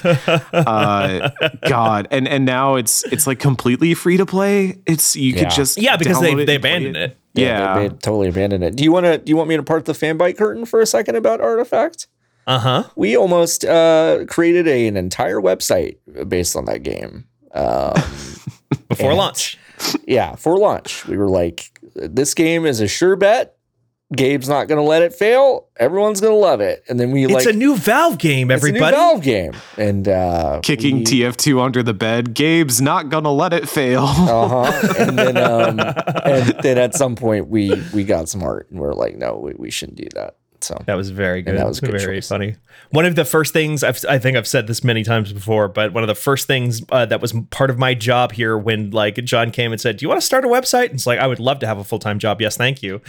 uh, God. And, and now it's, it's like completely free to play. It's, you yeah. could just, yeah, because they, they abandoned it. it. Yeah. yeah. They totally abandoned it. Do you want to, do you want me to part the Fanbyte curtain for a second about Artifact? Uh-huh. We almost uh, created a, an entire website based on that game. Um, Before and, launch. Yeah, for launch. We were like, this game is a sure bet. Gabe's not going to let it fail. Everyone's going to love it. And then we it's like... It's a new Valve game, everybody. It's a new Valve game. And, uh, Kicking we, T F two under the bed. Gabe's not going to let it fail. uh-huh. And then um, and then at some point, we, we got smart. And we we're like, no, we, we shouldn't do that. So that was very good. That was good very choice. funny. One of the first things I've, I think I've said this many times before, but one of the first things uh, that was part of my job here when like John came and said, do you want to start a website? And it's like, I would love to have a full-time job. Yes, thank you.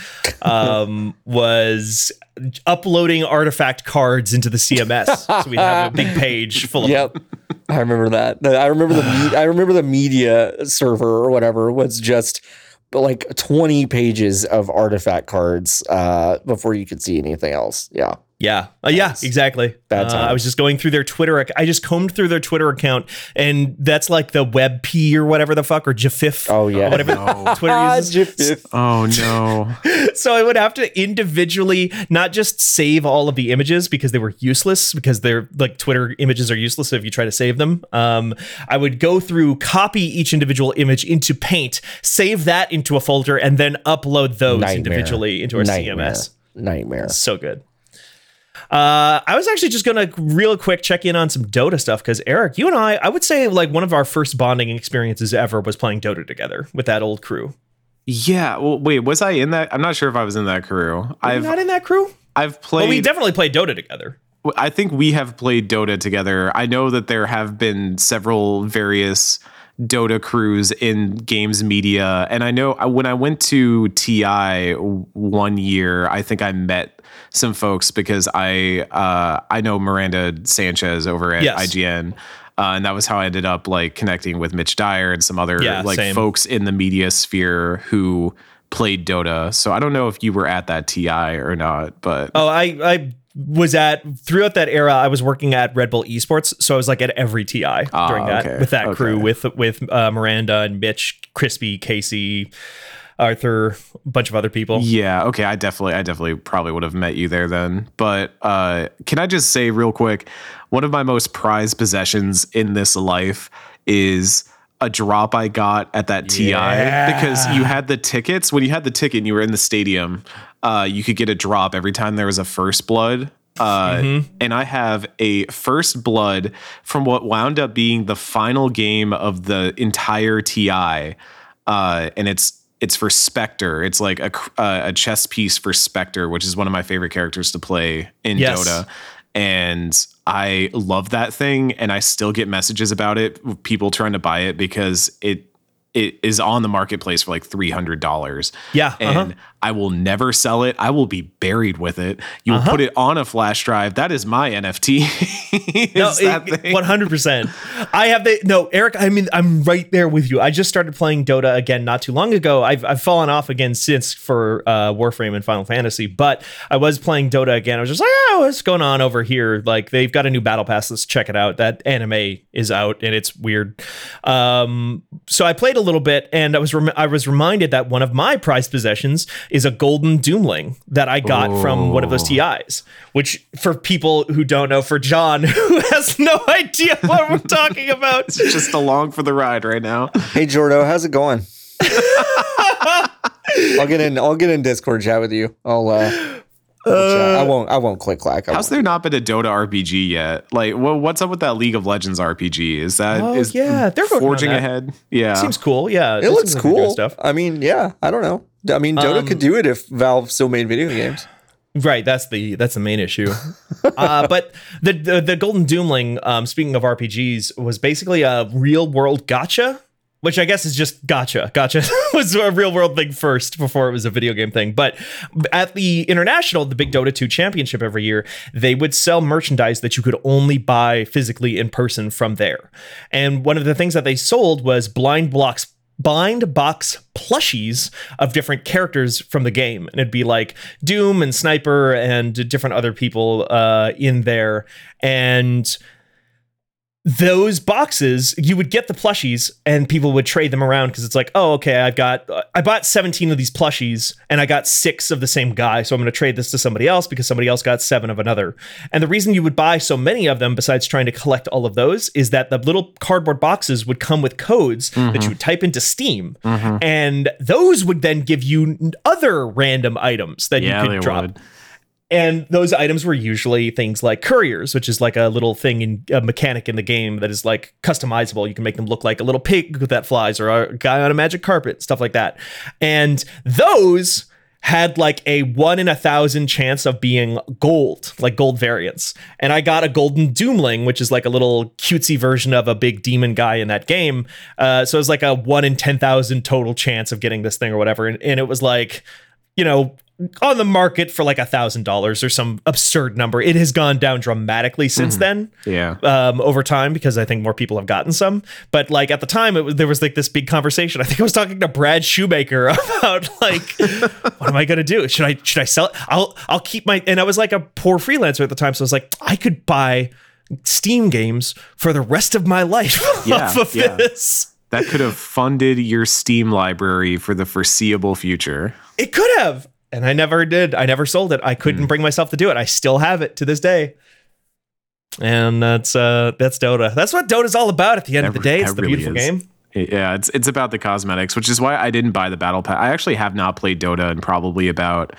Um, was uploading Artifact cards into the C M S. So we have a big page full of yep. them. I remember that. I remember the, me- I remember the media server or whatever was just, but like twenty pages of Artifact cards uh, before you could see anything else. Yeah. Yeah. Uh, yeah, exactly. That's uh, I was just going through their Twitter. Ac- I just combed through their Twitter account, and that's like the WebP or whatever the fuck, or Jafif. Oh, yeah. Whatever no. Twitter uses. Oh, no. So I would have to individually not just save all of the images because they were useless, because they're like Twitter images are useless if you try to save them. Um, I would go through, copy each individual image into Paint, save that into a folder, and then upload those Nightmare. individually into our Nightmare. C M S. Nightmare. So good. Uh, I was actually just going to real quick check in on some Dota stuff, because Eric, you and I, I would say like one of our first bonding experiences ever was playing Dota together with that old crew. Yeah. Well, wait, was I in that? I'm not sure if I was in that crew. Were I've you not in that crew. I've played. Well, we definitely played Dota together. I think we have played Dota together. I know that there have been several various Dota crews in games media. And I know when I went to T I one year, I think I met some folks because I uh, I know Miranda Sanchez over at yes. I G N. Uh, and that was how I ended up like connecting with Mitch Dyer and some other yeah, like same. folks in the media sphere who played Dota. So I don't know if you were at that T I or not, but oh, I, I was at throughout that era. I was working at Red Bull Esports, so I was like at every T I ah, during that okay. with that okay. crew with with uh, Miranda and Mitch, Crispy, Casey, Arthur, a bunch of other people. Yeah. Okay. I definitely, I definitely probably would have met you there then. But uh, can I just say real quick, one of my most prized possessions in this life is a drop I got at that T I yeah. because you had the tickets. When you had the ticket and you were in the stadium, uh, you could get a drop every time there was a first blood. Uh, mm-hmm. And I have a first blood from what wound up being the final game of the entire T I. Uh, and it's, It's for Spectre. It's like a, uh, a chess piece for Spectre, which is one of my favorite characters to play in yes. Dota. And I love that thing. And I still get messages about it, people trying to buy it because it it is on the marketplace for like three hundred dollars. Yeah. And uh-huh. I will never sell it. I will be buried with it. You uh-huh. will put it on a flash drive. That is my N F T. is no, that it, thing. one hundred percent. I have the, no, Eric, I mean, I'm right there with you. I just started playing Dota again, not too long ago. I've, I've fallen off again since for uh, Warframe and Final Fantasy, but I was playing Dota again. I was just like, oh, what's going on over here? Like they've got a new battle pass. Let's check it out. That anime is out and it's weird. Um, so I played a little bit, and I was rem- I was reminded that one of my prized possessions is a golden Doomling that I got oh. from one of those T Is, which for people who don't know, for John, who has no idea what we're talking about. It's just along for the ride right now. Hey, Jordo, how's it going? I'll get in. I'll get in Discord chat with you. I'll. Uh... Uh, I won't. I won't click clack. I how's won't. There not been a Dota R P G yet? Like, well, what's up with that League of Legends R P G? Is that oh, is yeah, they're forging ahead? Yeah, seems cool. Yeah, it looks cool. Stuff. I mean, yeah, I don't know. I mean, Dota um, could do it if Valve still made video games. Right, that's the that's the main issue. uh, but the, the the Golden Doomling, um, speaking of R P Gs, was basically a real world gacha. Which I guess is just gotcha. Gotcha was a real world thing first before it was a video game thing. But at the International, the big Dota two championship every year, they would sell merchandise that you could only buy physically in person from there. And one of the things that they sold was blind blocks, blind box plushies of different characters from the game. And it'd be like Doom and Sniper and different other people uh, in there. And those boxes, you would get the plushies and people would trade them around because it's like, oh, okay, I've got, I bought seventeen of these plushies and I got six of the same guy. So I'm going to trade this to somebody else because somebody else got seven of another. And the reason you would buy so many of them, besides trying to collect all of those, is that the little cardboard boxes would come with codes mm-hmm. that you would type into Steam. Mm-hmm. And those would then give you other random items that yeah, you could drop. Would. And those items were usually things like couriers, which is like a little thing in a mechanic in the game that is like customizable. You can make them look like a little pig that flies or a guy on a magic carpet, stuff like that. And those had like a one in a thousand chance of being gold, like gold variants. And I got a golden Doomling, which is like a little cutesy version of a big demon guy in that game. Uh, so it was like a one in ten thousand total chance of getting this thing or whatever. And, and it was like, you know, on the market for like a thousand dollars or some absurd number. It has gone down dramatically since mm-hmm. then. Yeah. Um, over time, because I think more people have gotten some, but like at the time it was, there was like this big conversation. I think I was talking to Brad Shoemaker about like, what am I going to do? Should I, should I sell it? I'll, I'll keep my, and I was like a poor freelancer at the time. So I was like, I could buy Steam games for the rest of my life yeah, off of yeah. this. That could have funded your Steam library for the foreseeable future. It could have. And I never did. I never sold it. I couldn't mm. bring myself to do it. I still have it to this day. And that's uh, that's Dota. That's what Dota's all about at the end that, of the day. It's the really beautiful is. Game. Yeah, it's it's about the cosmetics, which is why I didn't buy the Battle Pass. I actually have not played Dota in probably about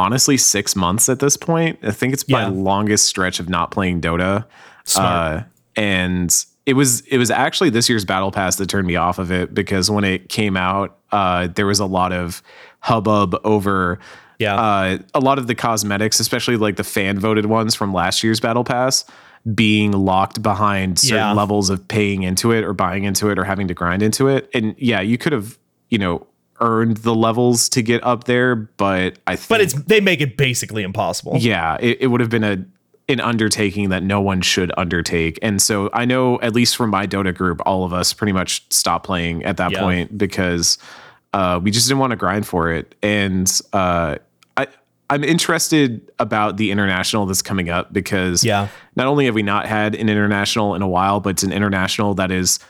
honestly six months at this point. I think it's my yeah. longest stretch of not playing Dota. Smart. Uh, and it was it was actually this year's Battle Pass that turned me off of it, because when it came out, uh, there was a lot of hubbub over yeah. uh, a lot of the cosmetics, especially like the fan voted ones from last year's Battle Pass, being locked behind certain yeah. levels of paying into it or buying into it or having to grind into it. And yeah, you could have, you know, earned the levels to get up there, but I think but it's they make it basically impossible. Yeah, it, it would have been a an undertaking that no one should undertake. And so I know, at least from my Dota group, all of us pretty much stopped playing at that yeah. point, because uh, we just didn't want to grind for it. And uh, I, I'm interested about the international that's coming up, because yeah. not only have we not had an international in a while, but it's an international that is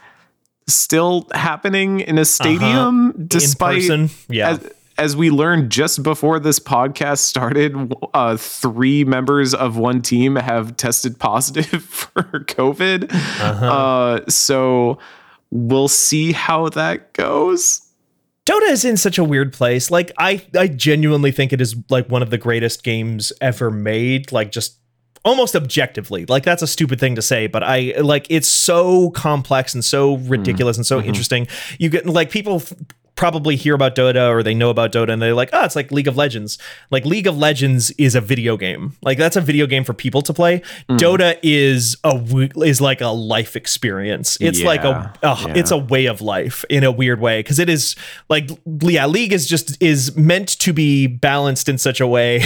still happening in a stadium, uh-huh. despite in person. Yeah. As, As we learned just before this podcast started, uh, three members of one team have tested positive for COVID. Uh-huh. Uh, so we'll see how that goes. Dota is in such a weird place. Like, I, I genuinely think it is like one of the greatest games ever made. Like, just almost objectively. Like, that's a stupid thing to say, but I like it's so complex and so ridiculous mm-hmm. and so mm-hmm. interesting. You get like people. F- probably hear about Dota, or they know about Dota, and they're like, oh, it's like League of Legends. Like, League of Legends is a video game. Like, that's a video game for people to play. Mm. Dota is a is like a life experience. It's yeah. like a, a yeah. it's a way of life in a weird way, because it is like yeah, League is just is meant to be balanced in such a way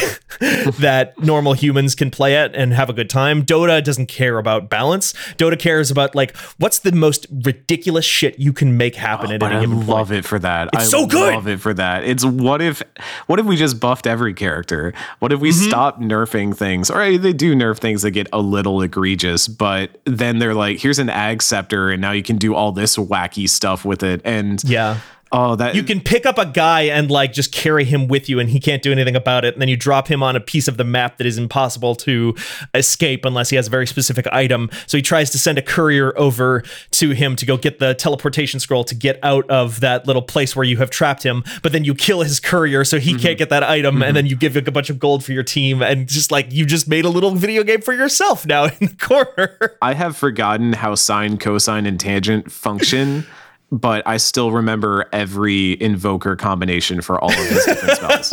that normal humans can play it and have a good time. Dota doesn't care about balance. Dota cares about like what's the most ridiculous shit you can make happen oh, at any I given point. I love it for that. It's I so good. love it for that. It's what if, what if we just buffed every character? What if we mm-hmm. stopped nerfing things? All right, they do nerf things that get a little egregious, but then they're like, here's an Ag Scepter, and now you can do all this wacky stuff with it. And yeah. Oh, that you can pick up a guy and like just carry him with you, and he can't do anything about it. And then you drop him on a piece of the map that is impossible to escape unless he has a very specific item. So he tries to send a courier over to him to go get the teleportation scroll to get out of that little place where you have trapped him. But then you kill his courier, so he mm-hmm. can't get that item. Mm-hmm. And then you give a bunch of gold for your team, and just like you just made a little video game for yourself now in the corner. I have forgotten how sine, cosine, and tangent function. But I still remember every invoker combination for all of his different spells.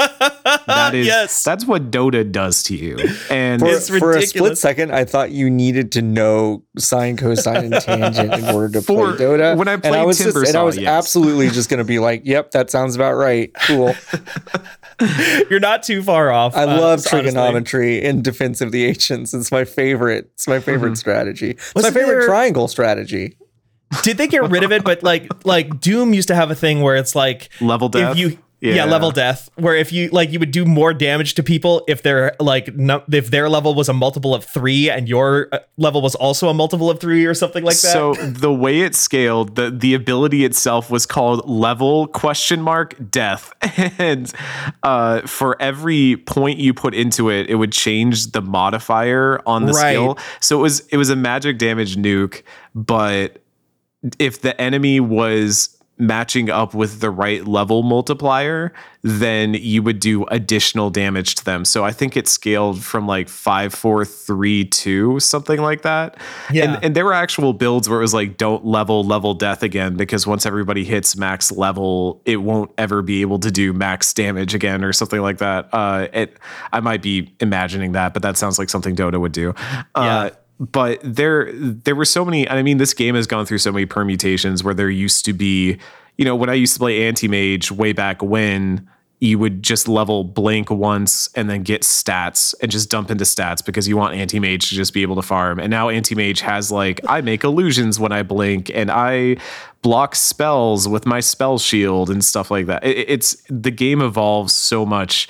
That is, yes. That's what Dota does to you. And for, it's for a split second, I thought you needed to know sine, cosine, and tangent in order to for, play Dota. When I played and I was, just, and I was yes. absolutely just going to be like, "Yep, that sounds about right. Cool." You're not too far off. I uh, love trigonometry honestly. In Defense of the Ancients. It's my favorite. It's my favorite mm-hmm. strategy. It's What's my favorite there? triangle strategy. Did they get rid of it? But like, like Doom used to have a thing where it's like level death. If you, yeah. yeah, level death. Where if you like, you would do more damage to people if they're like, no, if their level was a multiple of three and your level was also a multiple of three or something like that. So the way it scaled, the the ability itself was called level question mark death, and uh, for every point you put into it, it would change the modifier on the right. skill. So it was it was a magic damage nuke, but if the enemy was matching up with the right level multiplier, then you would do additional damage to them. So I think it scaled from like five, four, three, two, something like that. Yeah. And, and there were actual builds where it was like, don't level level death again, because once everybody hits max level, it won't ever be able to do max damage again or something like that. Uh, it, I might be imagining that, but that sounds like something Dota would do. Uh, yeah. But there there were so many, I mean, this game has gone through so many permutations where there used to be, you know, when I used to play Anti-Mage way back when, you would just level blink once and then get stats and just dump into stats because you want Anti-Mage to just be able to farm. And now Anti-Mage has like, I make illusions when I blink and I block spells with my spell shield and stuff like that. It, it's the game evolves so much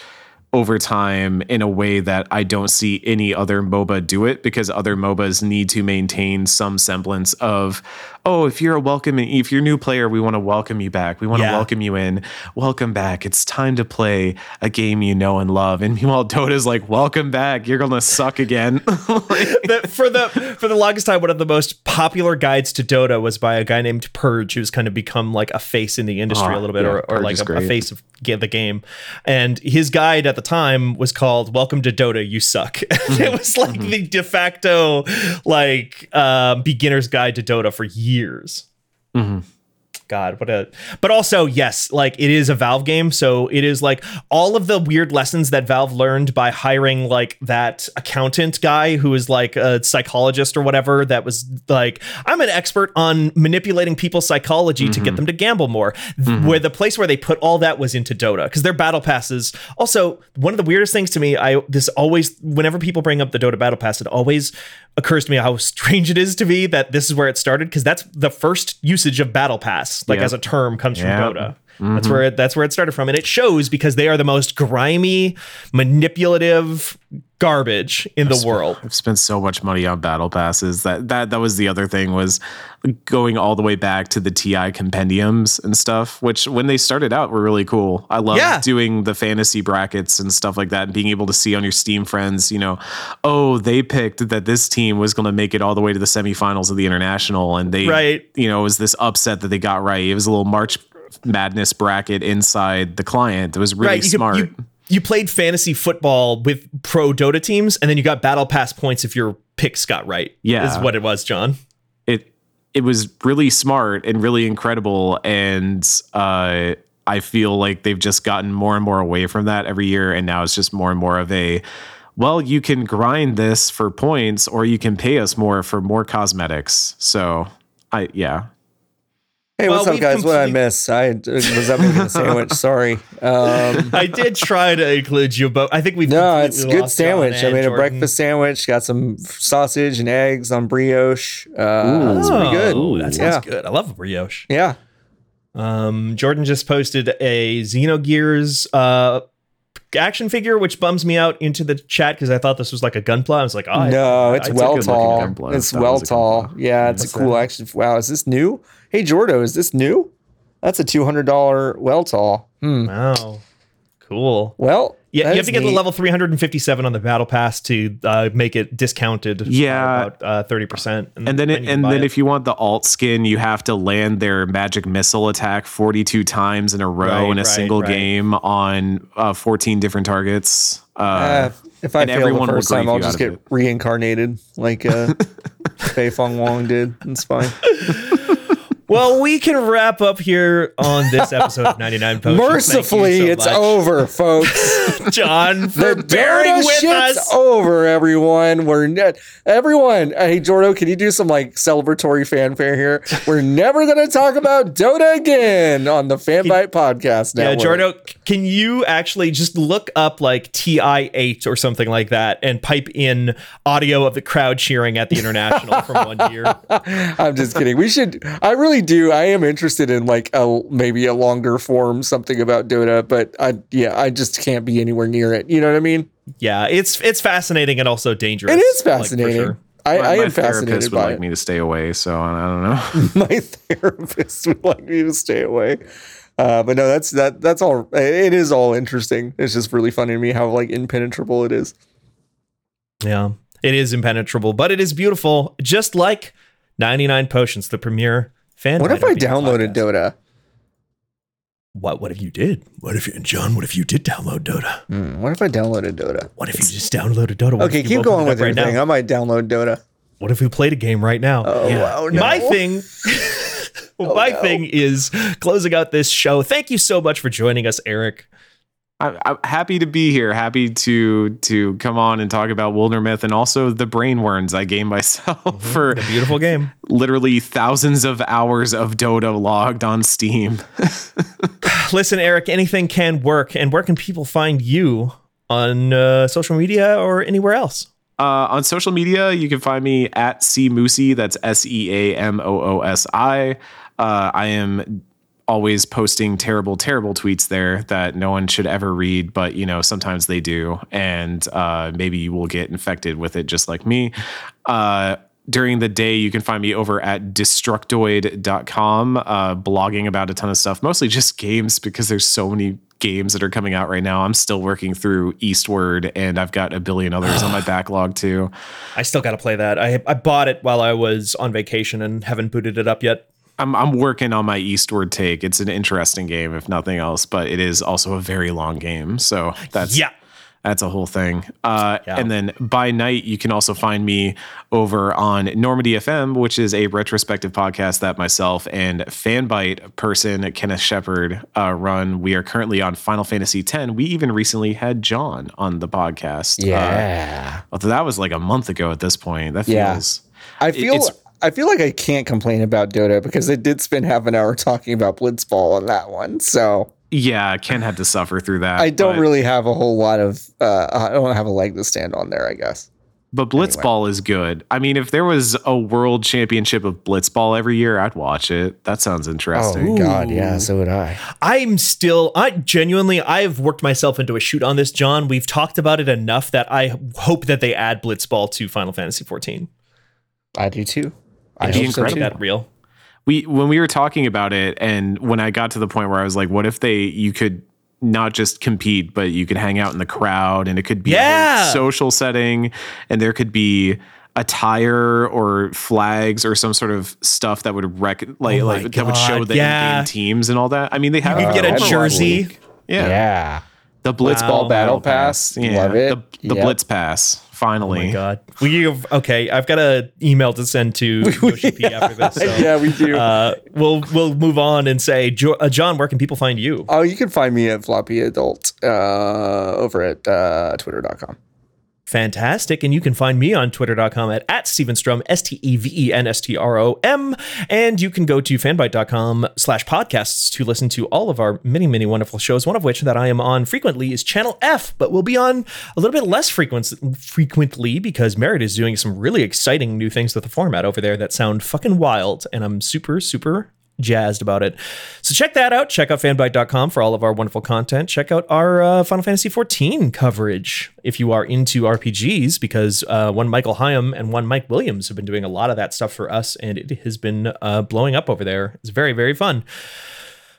over time in a way that I don't see any other MOBA do it, because other MOBAs need to maintain some semblance of, oh, if you're a welcoming, if you're a new player, we want to welcome you back. We want yeah. to welcome you in. Welcome back. It's time to play a game you know and love. And meanwhile, Dota's like, welcome back. You're going to suck again. the, for the for the longest time, one of the most popular guides to Dota was by a guy named Purge, who's kind of become like a face in the industry oh, a little bit, yeah, or, or like a, a face of the game. And his guide at the the time was called Welcome to Dota, You Suck. Mm-hmm. It was like mm-hmm. the de facto like uh, beginner's guide to Dota for years. Mm-hmm. God, what a... But also, yes, like, it is a Valve game, so it is, like, all of the weird lessons that Valve learned by hiring, like, that accountant guy who is, like, a psychologist or whatever that was, like, I'm an expert on manipulating people's psychology mm-hmm. to get them to gamble more, mm-hmm. where the place where they put all that was into Dota, because their battle passes... Also, one of the weirdest things to me, I this always... Whenever people bring up the Dota battle pass, it always occurs to me how strange it is to me that this is where it started, because that's the first usage of battle pass. Like yep. as a term comes yep. from Dota. Mm-hmm. That's where it, that's where it started from. And it shows because they are the most grimy, manipulative garbage in I've the spent, world. I've spent so much money on battle passes. That, that that was the other thing, was going all the way back to the T I compendiums and stuff, which when they started out were really cool. I loved yeah. doing the fantasy brackets and stuff like that, and being able to see on your Steam friends, you know, oh, they picked that this team was going to make it all the way to the semifinals of the International. And they, right. you know, it was this upset that they got right. It was a little March Madness bracket inside the client. It was really right, you smart. Could, you, you played fantasy football with pro Dota teams, and then you got battle pass points if your picks got right. Yeah, is what it was, John. It it was really smart and really incredible, and uh, I feel like they've just gotten more and more away from that every year, and now it's just more and more of a, well, you can grind this for points, or you can pay us more for more cosmetics. So, I yeah. Hey, what's well, up, guys? What did I miss? I was up making a sandwich. Sorry. Um, I did try to include you, but I think we've no. It's a good sandwich. I made Jordan. a breakfast sandwich. Got some sausage and eggs on brioche. Uh, Ooh, that's pretty good. Ooh, that sounds yeah. good. I love brioche. Yeah. Um, Jordan just posted a Xenogears uh, action figure, which bums me out, into the chat because I thought this was like a Gunpla. I was like, oh, no, I, it's I, well tall. It's well tall. Yeah, it's What's a cool that? action. Wow, is this new? Hey, Jordo, is this new? That's a two hundred dollars Weltall. Hmm. Wow. Cool. Well, yeah, you have to get neat. to level three hundred fifty-seven on the Battle Pass to uh, make it discounted yeah. for about uh, thirty percent. And, and then it, and then it. if you want the alt skin, you have to land their magic missile attack forty-two times in a row right, in a right, single right. game on uh, fourteen different targets. Uh, uh, if I fail the first time, I'll just get it. reincarnated like uh, Fei Fong Wong did. It's fine. Well, we can wrap up here on this episode of ninety-nine Potions. Mercifully, so it's much. over, folks. John, for the bearing with us. It's over, everyone. We're ne- everyone. Hey, Jordo, can you do some like celebratory fanfare here? We're never going to talk about Dota again on the Fanbyte podcast now. Yeah, Jordo, can you actually just look up like T I eight or something like that and pipe in audio of the crowd cheering at the International from one year? I'm just kidding. We should. I really. do I am interested in like a maybe a longer form something about Dota, but I yeah I just can't be anywhere near it, you know what I mean? Yeah, it's it's fascinating and also dangerous. It is fascinating, like, for sure. I, I am fascinated by it. My therapist would like me to stay away, so I don't know. My therapist would like me to stay away, uh, but no, that's that that's all. It is all interesting. It's just really funny to me how like impenetrable it is. Yeah, it is impenetrable, but it is beautiful, just like ninety-nine Potions, the premiere. Fan what if I downloaded podcast. Dota? What What if you did? What if you, John? What if you did download Dota? Mm, what if I downloaded Dota? What if you just downloaded Dota? What okay, keep going with your right thing. Now? I might download Dota. What if we played a game right now? Oh, yeah. oh no. My thing. well, oh, my no. thing is closing out this show. Thank you so much for joining us, Eric. I, I'm happy to be here. Happy to to come on and talk about Wildermyth and also the brainworms I gave myself mm-hmm. for a beautiful game. Literally thousands of hours of Dota logged on Steam. Listen, Eric, anything can work. And where can people find you on uh, social media or anywhere else? Uh, on social media, you can find me at C Moosi. That's S E A M O O S I. Uh, I am always posting terrible, terrible tweets there that no one should ever read, but you know, sometimes they do. And uh, maybe you will get infected with it just like me. Uh, during the day, you can find me over at destructoid dot com, uh, blogging about a ton of stuff, mostly just games because there's so many games that are coming out right now. I'm still working through Eastward, and I've got a billion others on my backlog too. I still got to play that. I I bought it while I was on vacation and haven't booted it up yet. I'm I'm working on my Eastward take. It's an interesting game, if nothing else, but it is also a very long game. So that's yeah. That's a whole thing. Uh, yeah. And then by night, you can also find me over on Normandy F M, which is a retrospective podcast that myself and Fanbyte person Kenneth Shepard uh, run. We are currently on Final Fantasy X. We even recently had John on the podcast. Yeah. Uh, although that was like a month ago at this point. That feels... Yeah. I feel... I feel like I can't complain about Dota because I did spend half an hour talking about Blitzball on that one. So yeah, Ken had to suffer through that. I don't really have a whole lot of, uh, I don't have a leg to stand on there, I guess. But Blitzball anyway. is good. I mean, if there was a world championship of Blitzball every year, I'd watch it. That sounds interesting. Oh, God, yeah, so would I. I'm still, I genuinely, I've worked myself into a shoot on this, John. We've talked about it enough that I hope that they add Blitzball to Final Fantasy fourteen. I do, too. It'd be incredible. That real. We when we were talking about it, and when I got to the point where I was like, "What if they? You could not just compete, but you could hang out in the crowd, and it could be yeah. a social setting, and there could be attire or flags or some sort of stuff that would rec- like, oh like God, that would show the yeah. in-game teams and all that. I mean, they have you could get a jersey. Yeah, yeah. The Blitzball wow. Battle Pass. Yeah. Love it. The, the yep. Blitz Pass. Finally. Oh my God. We have, okay, I've got an email to send to Yoshi P yeah. after this. So, yeah, we do. Uh, we'll we'll move on and say, John, where can people find you? Oh, you can find me at Floppy Adult uh, over at uh, twitter dot com. Fantastic. And you can find me on twitter dot com at, at Steven Strom, S T E V E N S T R O M. And you can go to fanbyte dot com slash podcasts to listen to all of our many, many wonderful shows, one of which that I am on frequently is Channel F, but we'll be on a little bit less frequent, frequently because Merritt is doing some really exciting new things with the format over there that sound fucking wild. And I'm super, super jazzed about it. So check that out. Check out fanbyte dot com for all of our wonderful content. Check out our uh, Final Fantasy fourteen coverage if you are into R P Gs, because uh, one Michael Hyam and one Mike Williams have been doing a lot of that stuff for us, and it has been uh, blowing up over there. It's very, very fun.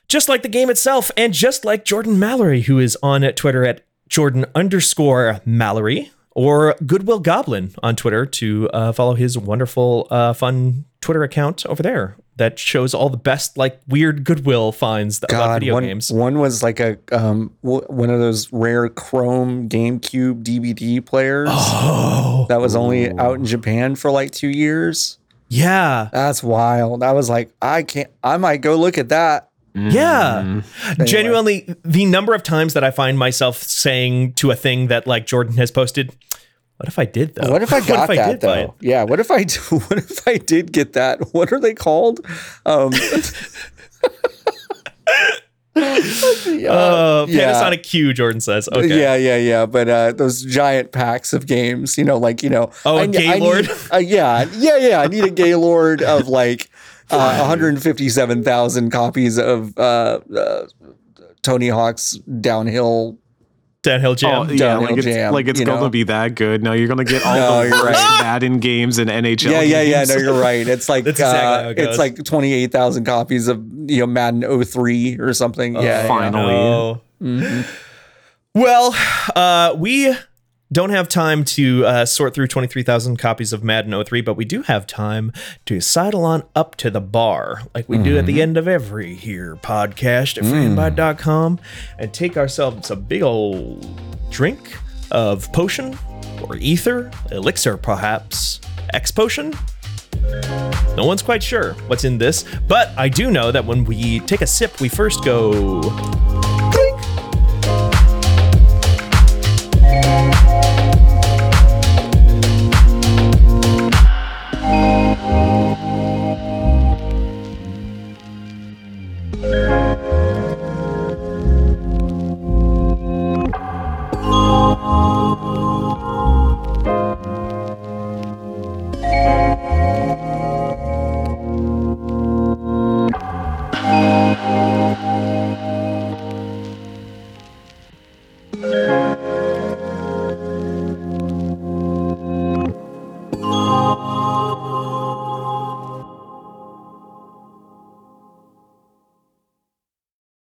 Just like the game itself, and just like Jordan Mallory, who is on Twitter at Jordan underscore Mallory, or Goodwill Goblin on Twitter to uh, follow his wonderful, uh, fun Twitter account over there that shows all the best, like, weird Goodwill finds God, about video one, games. One was like a um, w- one of those rare Chrome GameCube D V D players oh. that was only Ooh. out in Japan for like two years. Yeah, that's wild. I was like, I can't. I might go look at that. Yeah, mm-hmm. Genuinely, anyway. The number of times that I find myself saying to a thing that like Jordan has posted, what if I did though? What if I got if that I did, though? But... Yeah. What if I do, what if I did get that? What are they called? Um, yeah, uh, yeah. Panasonic Q. Jordan says. Okay. Yeah, yeah, yeah. But uh, those giant packs of games, you know, like you know. Oh, I, a Gaylord. I need, uh, yeah, yeah, yeah. I need a Gaylord of like uh, one hundred fifty-seven thousand copies of uh, uh, Tony Hawk's Downhill. Downhill Jam. Oh, yeah, Downhill like it's, Jam, like it's going know? to be that good. No, you're going to get all no, the worst right. Madden games and N H L Yeah, yeah, games. yeah. No, you're right. It's like That's exactly uh, it it's like twenty-eight thousand copies of you know Madden oh three or something. Oh, yeah, finally. Yeah. Mm-hmm. Well, uh, we don't have time to uh, sort through twenty-three thousand copies of Madden oh three, but we do have time to sidle on up to the bar like we mm. do at the end of every here podcast at mm. fanbyte dot com and take ourselves a big old drink of potion or ether, elixir perhaps, X-Potion. No one's quite sure what's in this, but I do know that when we take a sip, we first go... Yeah.